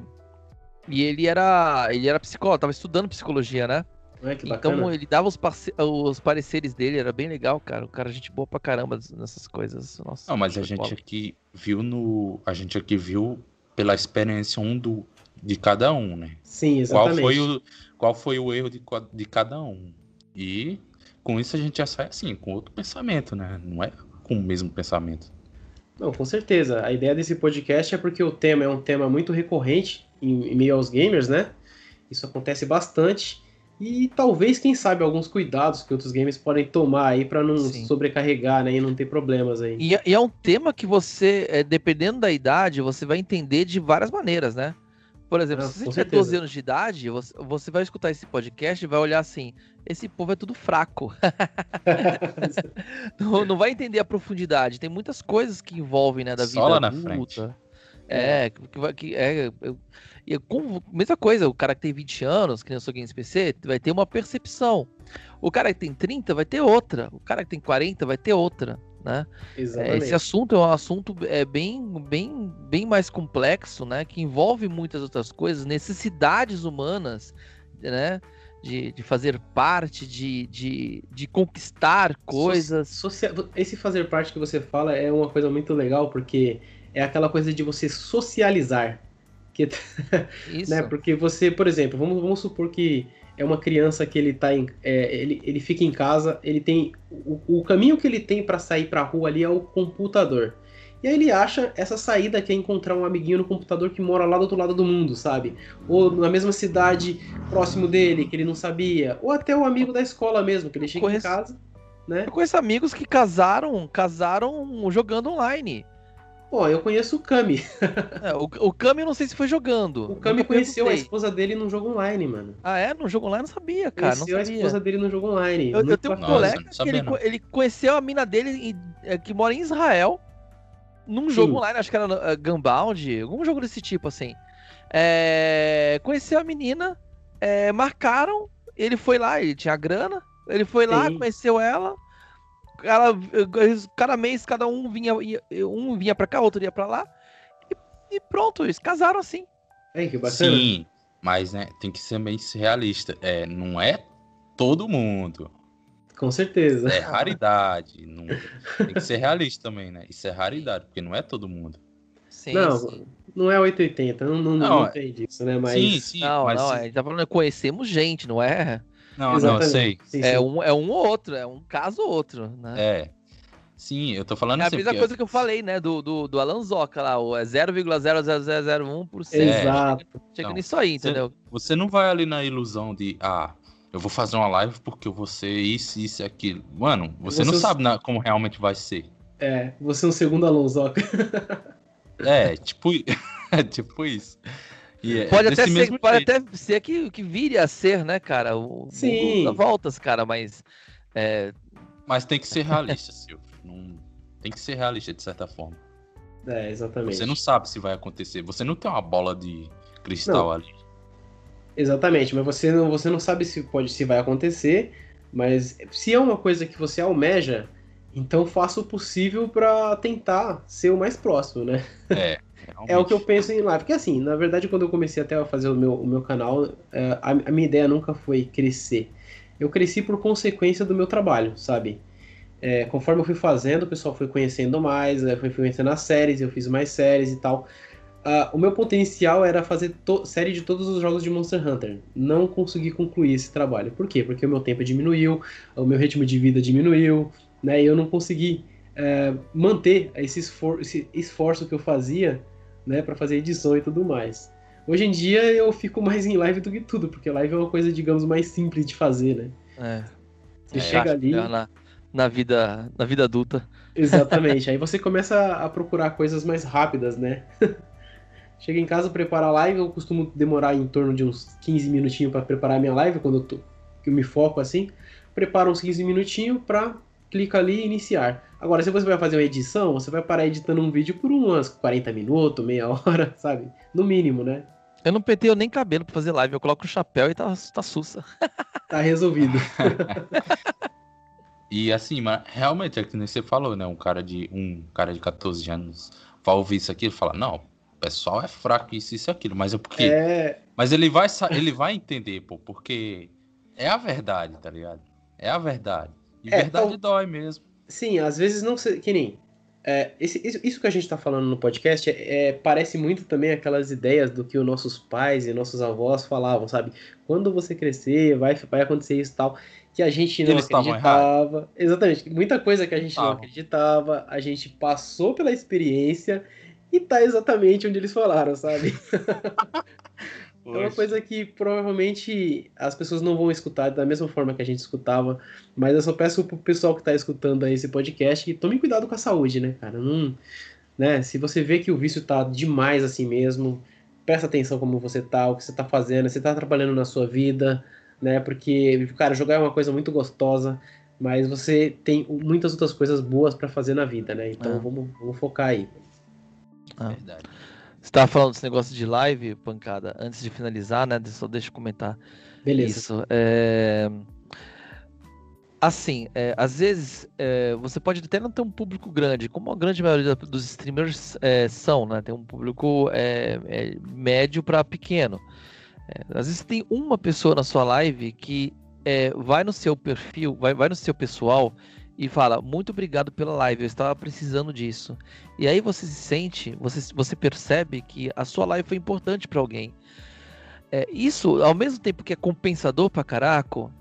e ele, era, ele era psicólogo, tava estudando psicologia, né? É, que bacana. Então ele dava os, parce... os pareceres dele, era bem legal, cara. O cara gente boa pra caramba nessas coisas. Nossa, não, mas a gente bola. aqui viu no. A gente aqui viu pela experiência um do... de cada um, né? Sim, exatamente. Qual foi o, Qual foi o erro de... de cada um? E com isso a gente já sai assim, com outro pensamento, né? Não é com o mesmo pensamento. Não, com certeza. A ideia desse podcast é porque o tema é um tema muito recorrente em, em meio aos gamers, né? Isso acontece bastante. E talvez, quem sabe, alguns cuidados que outros games podem tomar aí pra não Sim. sobrecarregar, né? E não ter problemas aí. E, e é um tema que você, dependendo da idade, você vai entender de várias maneiras, né? Por exemplo, ah, se você tiver certeza. doze anos de idade, você, você vai escutar esse podcast e vai olhar assim, esse povo é tudo fraco. não, não vai entender a profundidade. Tem muitas coisas que envolvem, né, da vida Só lá na frente. É, que, que, é eu, eu, com, mesma coisa, o cara que tem vinte anos, que nem eu sou Games P C, vai ter uma percepção. O cara que tem trinta vai ter outra. O cara que tem quarenta vai ter outra, né? Exatamente. Esse assunto é um assunto é, bem, bem, bem mais complexo, né? Que envolve muitas outras coisas, necessidades humanas, né? de, de fazer parte, de, de, de conquistar coisas. Socia- esse fazer parte que você fala é uma coisa muito legal, porque é aquela coisa de você socializar. Que, isso. Né, porque você, por exemplo, vamos, vamos supor que é uma criança que ele, tá em, é, ele, ele fica em casa, ele tem o, o caminho que ele tem para sair para a rua ali é o computador. E aí ele acha essa saída que é encontrar um amiguinho no computador que mora lá do outro lado do mundo, sabe? Ou na mesma cidade próximo dele, que ele não sabia. Ou até o amigo da escola mesmo, que ele chega conheço, em casa, né? Eu conheço amigos que casaram, casaram jogando online. Pô, eu conheço o Cami. É, o, o Cami eu não sei se foi jogando. O Cami conheceu a esposa dele num jogo online, mano. Ah, é? Num jogo online? Não sabia, cara. Conheceu não sabia. a esposa dele num jogo online. Eu, eu tenho um Nossa, colega que ele, ele conheceu a mina dele que mora em Israel. Num jogo Sim. online, acho que era uh, Gunbound, algum jogo desse tipo, assim. É... Conheceu a menina, é... marcaram, ele foi lá, ele tinha grana, ele foi Sim. lá, conheceu ela, ela, cada mês, cada um vinha, um vinha pra cá, outro ia pra lá, e, e pronto, eles casaram assim. É, que bacana. Sim, mas né, tem que ser meio realista, é, não é todo mundo. Com certeza. É raridade. Não... Tem que ser realista também, né? Isso é raridade, porque não é todo mundo. Sim, não, sim. Não é oitocentos e oitenta, não, não, não, não tem disso, né? Mas... Sim, sim. Não, mas não, sim. A gente tá falando, conhecemos gente, não é? Não, Exatamente. não, sei. Sim, é, sim. Um, é um ou outro, é um caso ou outro, né? É. Sim, eu tô falando... É a mesma coisa eu... que eu falei, né? Do, do, do Alanzoca lá, o zero vírgula zero zero zero zero um por cento. Exato. Chega, chega então, nisso aí, entendeu? Você, você não vai ali na ilusão de... Ah, eu vou fazer uma live porque eu vou ser isso, isso e aquilo. Mano, você, você não sabe na, como realmente vai ser. É, você é um segundo Alanzoca. É, tipo, é, tipo isso. E é, pode, é até ser, pode até ser que, que vire a ser, né, cara? O, Sim. O, o, voltas, cara, mas... É... Mas tem que ser realista, Silvio. Não, tem que ser realista, de certa forma. É, exatamente. Você não sabe se vai acontecer. Você não tem uma bola de cristal não. ali. Exatamente, mas você não, você não sabe se, pode, se vai acontecer, mas se é uma coisa que você almeja, então faça o possível para tentar ser o mais próximo, né? É, realmente. É o que eu penso em live, porque assim, na verdade quando eu comecei até a fazer o meu, o meu canal, a, a minha ideia nunca foi crescer, eu cresci por consequência do meu trabalho, sabe? É, conforme eu fui fazendo, o pessoal foi conhecendo mais, foi conhecendo as séries, eu fiz mais séries e tal... Uh, o meu potencial era fazer to- série de todos os jogos de Monster Hunter. Não consegui concluir esse trabalho. Por quê? Porque o meu tempo diminuiu, o meu ritmo de vida diminuiu, né? E eu não consegui uh, manter esse, esfor- esse esforço que eu fazia, né, para fazer edição e tudo mais. Hoje em dia eu fico mais em live do que tudo, porque live é uma coisa, digamos, mais simples de fazer, né? É. Você é, chega ali... Na, na, vida, na vida adulta. Exatamente. Aí você começa a procurar coisas mais rápidas, né? Chego em casa, preparo a live, eu costumo demorar em torno de uns quinze minutinhos para preparar a minha live, quando eu, tô, eu me foco assim. Preparo uns quinze minutinhos para clicar ali e iniciar. Agora, se você vai fazer uma edição, você vai parar editando um vídeo por umas quarenta minutos, meia hora, sabe? No mínimo, né? Eu não penteio nem cabelo para fazer live, eu coloco o chapéu e tá, tá sussa. Tá resolvido. E assim, mas realmente, é que nem você falou, né? Um cara de, um cara de catorze anos vai ouvir isso aqui e fala, não... O pessoal é fraco, isso, isso e aquilo, mas é porque... É... Mas ele vai, ele vai entender, pô, porque é a verdade, tá ligado? É a verdade. E é, verdade então... dói mesmo. Sim, às vezes não... Se... Que nem... É, esse, isso, isso que a gente tá falando no podcast é, é, parece muito também aquelas ideias do que os nossos pais e nossos avós falavam, sabe? Quando você crescer, vai, vai acontecer isso e tal... Que a gente não Eles acreditava... Exatamente, muita coisa que a gente ah. não acreditava, a gente passou pela experiência... E tá exatamente onde eles falaram, sabe? É uma coisa que provavelmente as pessoas não vão escutar da mesma forma que a gente escutava. Mas eu só peço pro pessoal que tá escutando aí esse podcast que tome cuidado com a saúde, né, cara? Não, né? Se você vê que o vício tá demais assim mesmo, presta atenção como você tá, o que você tá fazendo, você tá trabalhando na sua vida, né? Porque, cara, jogar é uma coisa muito gostosa, mas você tem muitas outras coisas boas pra fazer na vida, né? Então ah. vamos, vamos focar aí. Ah. Você tava falando desse negócio de live, Pancada, antes de finalizar, né? Só deixa eu comentar. Beleza. Isso. É... Assim, é, às vezes é, você pode até não ter um público grande, como a grande maioria dos streamers é, são, né? Tem um público é, é, médio para pequeno. É, às vezes tem uma pessoa na sua live que é, vai no seu perfil, vai, vai no seu pessoal e fala, muito obrigado pela live, eu estava precisando disso. E aí você se sente, você, você percebe que a sua live foi importante para alguém. É, isso, ao mesmo tempo que é compensador pra caraco,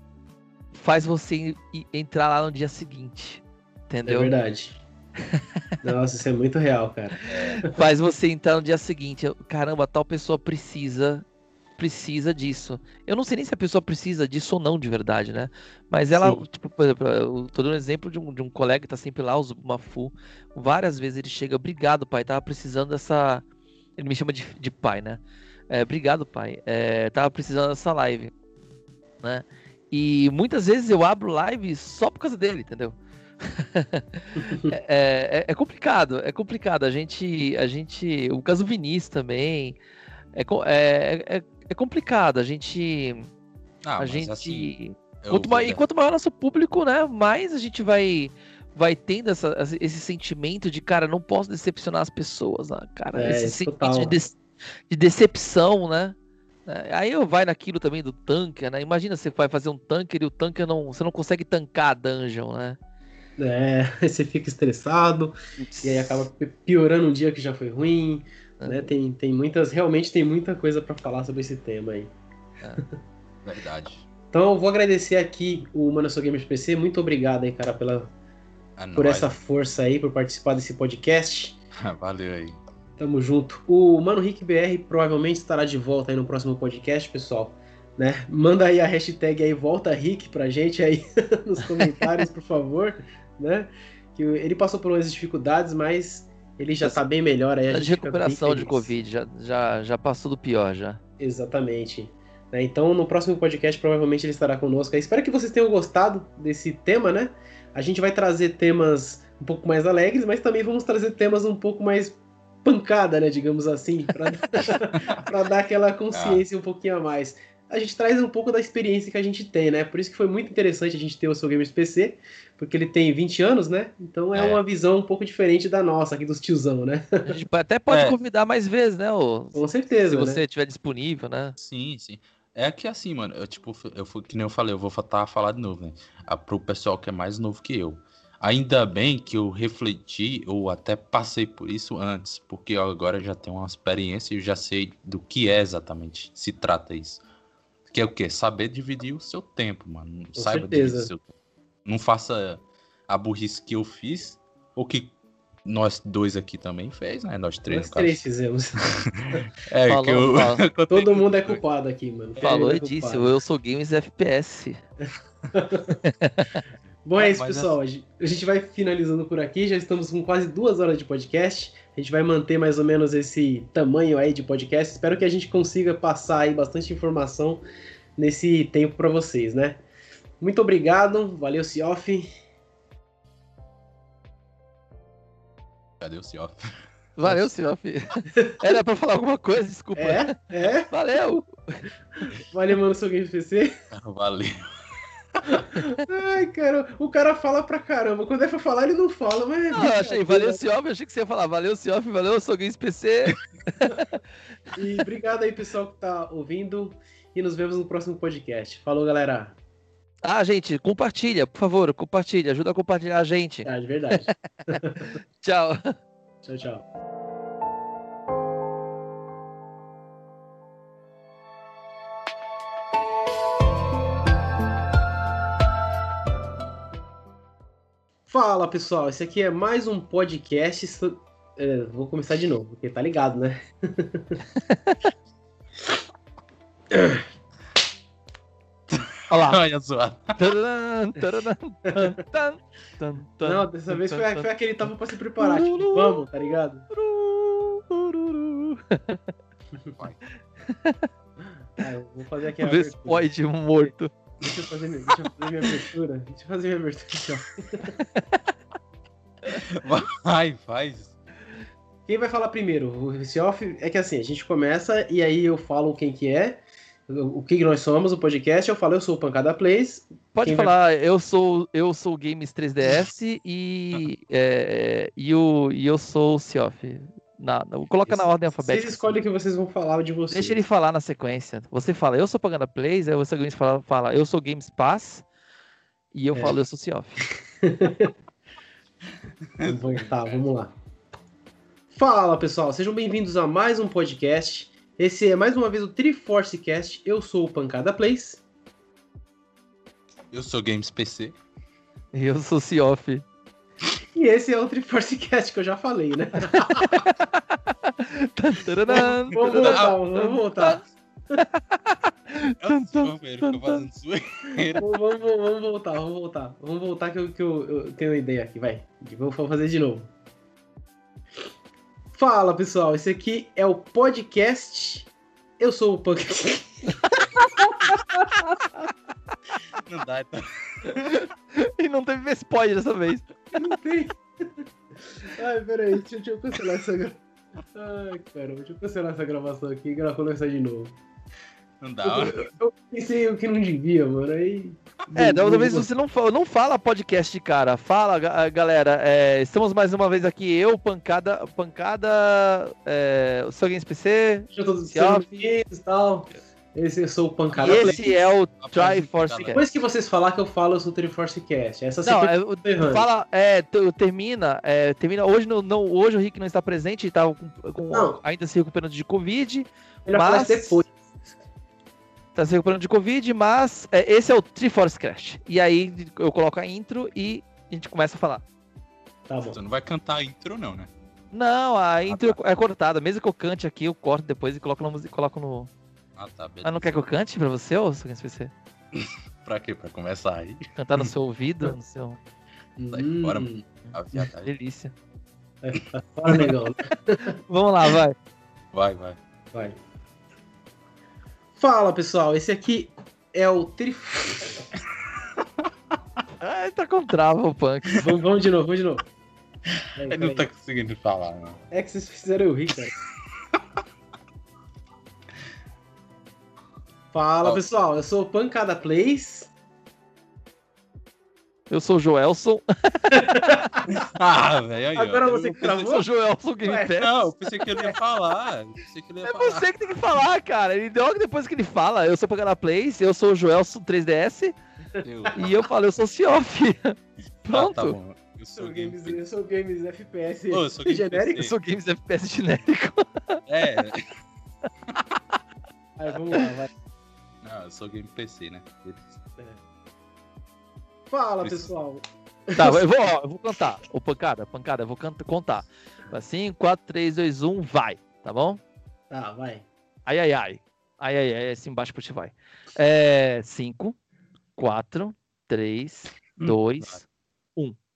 faz você ir, entrar lá no dia seguinte, entendeu? É verdade. Nossa, isso é muito real, cara. Faz você entrar no dia seguinte, caramba, tal pessoa precisa, precisa disso. Eu não sei nem se a pessoa precisa disso ou não de verdade, né? Mas ela, tipo, por exemplo, eu tô dando um exemplo de um, de um colega que tá sempre lá, o Mafu, várias vezes ele chega, obrigado pai, tava precisando dessa... Ele me chama de, de pai, né? É, obrigado, pai. É, tava precisando dessa live, né? E muitas vezes eu abro live só por causa dele, entendeu? é, é, é complicado, é complicado. A gente, a gente, o caso Vinícius também é, é, é, é complicado. A gente, ah, a gente, assim, quanto maior, e quanto maior nosso público, né? Mais a gente vai. vai tendo essa, esse sentimento de, cara, não posso decepcionar as pessoas, né, cara, é, esse sentimento de, de, de decepção, né, aí eu vai naquilo também do tanker, né, imagina você vai fazer um tanker e o tanker não, você não consegue tancar a dungeon, né. É, você fica estressado, Ups. e aí acaba piorando um dia que já foi ruim, é. né, tem, tem muitas, realmente tem muita coisa pra falar sobre esse tema aí. É. Verdade. Então eu vou agradecer aqui o Mano Eu Sou Games P C, muito obrigado aí, cara, pela... por essa força aí, por participar desse podcast. Valeu aí. Tamo junto. O Mano Rick B R provavelmente estará de volta aí no próximo podcast, pessoal. Né? Manda aí a hashtag aí Volta Rick pra gente aí nos comentários, por favor. Né? Que ele passou por umas dificuldades, mas ele já tá bem melhor aí. A de recuperação de Covid, já, já, já passou do pior já. Exatamente. Né? Então no próximo podcast provavelmente ele estará conosco aí. Espero que vocês tenham gostado desse tema, né? A gente vai trazer temas um pouco mais alegres, mas também vamos trazer temas um pouco mais pancada, né, digamos assim, para dar aquela consciência ah. um pouquinho a mais. A gente traz um pouco da experiência que a gente tem, né? Por isso que foi muito interessante a gente ter o seu Games P C, porque ele tem vinte anos, né? Então é, é. uma visão um pouco diferente da nossa, aqui dos tiozão, né? A gente até pode é. convidar mais vezes, né? Ô? Com certeza, Se você estiver né? disponível, né? Sim, sim. É que assim, mano, eu tipo, eu fui, que nem eu falei, eu vou falar, falar de novo, né? A, pro pessoal que é mais novo que eu. Ainda bem que eu refleti, ou até passei por isso antes, porque eu agora já tenho uma experiência e eu já sei do que é exatamente se trata isso. Que é o quê? Saber dividir o seu tempo, mano. Com Saiba certeza. dividir o seu tempo. Não faça a burrice que eu fiz, ou que nós dois aqui também fez, né? Nós três, Nós três fizemos. é, falou, que eu... eu Todo mundo é culpado aqui, mano. Falou e disse, eu sou Games F P S. Bom, é isso, Mas pessoal. É... A gente vai finalizando por aqui. Já estamos com quase duas horas de podcast. A gente vai manter mais ou menos esse tamanho aí de podcast. Espero que a gente consiga passar aí bastante informação nesse tempo para vocês, né? Muito obrigado. Valeu, Seof. Valeu, Seof. Valeu, Seof. Era pra falar alguma coisa, desculpa. É? É? Valeu. Valeu, Mano Eu Sou Games P C. Valeu. Ai, cara, o cara fala pra caramba. Quando é pra falar, ele não fala, mas... Não, achei, valeu, Seof, achei que você ia falar. Valeu, Seof, valeu, Eu Sou Games P C. E obrigado aí, pessoal, que tá ouvindo. E nos vemos no próximo podcast. Falou, galera. Ah, gente, compartilha, por favor, compartilha, ajuda a compartilhar a gente. Ah, de verdade. Tchau. Tchau, tchau. Fala, pessoal, esse aqui é mais um podcast. So... É, vou começar de novo, porque tá ligado, né? Olha lá. Olha só. Não, dessa vez foi, foi aquele que tava pra se preparar. Tipo, vamos, tá ligado? Ah, eu vou fazer aqui a abertura. O morto. Deixa eu fazer minha, deixa eu fazer minha abertura. Deixa eu fazer minha abertura. Vai, faz. Quem vai falar primeiro? O Seof é que assim, a gente começa e aí eu falo quem que é. O que nós somos, o podcast, eu falo, eu sou o Panca da Plays. Pode Quem falar, vai... eu sou eu sou Games três D S e, é, e, o, e eu sou o Seof. Na, na, coloca na ordem alfabética. Vocês escolhem o que vocês vão falar de vocês. Deixa ele falar na sequência. Você fala, eu sou Panca da Plays, aí você fala, fala, eu sou Games Pass, e eu é. falo, eu sou Seof. Tá, vamos lá. Fala, pessoal, sejam bem-vindos a mais um podcast. Esse é mais uma vez o Triforce Cast. Eu sou o Panca da Plays. Eu sou Games P C. Eu sou Seof. E esse é o Triforce Cast que eu já falei, né? Vamos voltar, vamos voltar. Vamos voltar, vamos voltar. Vamos voltar que eu, que eu, eu tenho uma ideia aqui, vai. Vou fazer de novo. Fala, pessoal, esse aqui é o podcast. Eu sou o Punk. Não dá, então. E não teve spoiler dessa vez. Não tem. Ai, peraí, deixa, deixa eu cancelar essa gravação. Ai, caramba, deixa eu cancelar essa gravação aqui e gravar começar de novo. Não dá. Eu, eu pensei o que não devia, mano. Aí. É, da outra vez você não fala, não fala podcast, cara. Fala, galera. É, estamos mais uma vez aqui, eu, Pancada. Pancada. É, o seu Games P C. Deixa todos os seus e tal. Esse eu sou o Pancada. Esse Play. É o Triforce Cast. Depois que vocês falar que eu falo, eu sou o Triforce Cast. Essa não, é, eu, fala, é, termina, é, termina. Hoje, não, não, hoje o Rick não está presente, ele estava com, com, ainda se recuperando de Covid. Melhor mas depois. Está se recuperando de Covid, mas é, esse é o Triforce Cast. E aí eu coloco a intro e a gente começa a falar. Tá bom. Você não vai cantar a intro não, né? Não, a intro ah, tá. é cortada. Mesmo que eu cante aqui, eu corto depois e coloco no... Coloco no... Ah, tá, beleza. Ah, não quer que eu cante pra você ou seu P C? Pra quê? Pra começar aí? Cantar no seu ouvido? No seu... Sai hum. fora, mano. Delícia. Sai fora, negão. Vamos lá, vai. Vai, vai. Vai. Fala, pessoal. Esse aqui é o tri... Ai, tá com trava o Punk. Vamos, vamos de novo, vamos de novo. Vai, Ele vai, não tá aí. Conseguindo falar, não. É que vocês fizeram eu rir, cara. Fala, pessoal, eu sou o Panca da Plays. Eu sou o Joelson. Ah, velho. Agora eu, você que travou? Eu sou o Joelson Game Pass. Não, eu pensei que ele ia falar. Eu pensei que ele ia é falar. Você que tem que falar, cara. Ele logo depois que ele fala, eu sou o Panca da Plays, eu sou o Joelson três D S. Eu... E eu falo, eu sou o Seof. Pronto. Tá, tá bom. Eu sou, eu sou games, games, eu sou Games F P S oh, eu sou games genérico. P C. Eu sou Games F P S genérico. É. Aí, vamos lá, vai. Ah, eu sou Game P C, né? É. Fala, Preciso. pessoal. Tá, eu vou, ó, eu vou cantar. Ô, Pancada, Pancada, eu vou canta, contar. cinco, quatro, três, dois, um, vai. Tá bom? Tá, vai. Ai, ai, ai. Ai, ai, ai, assim embaixo pra te vai. É, cinco, quatro, três, dois, um.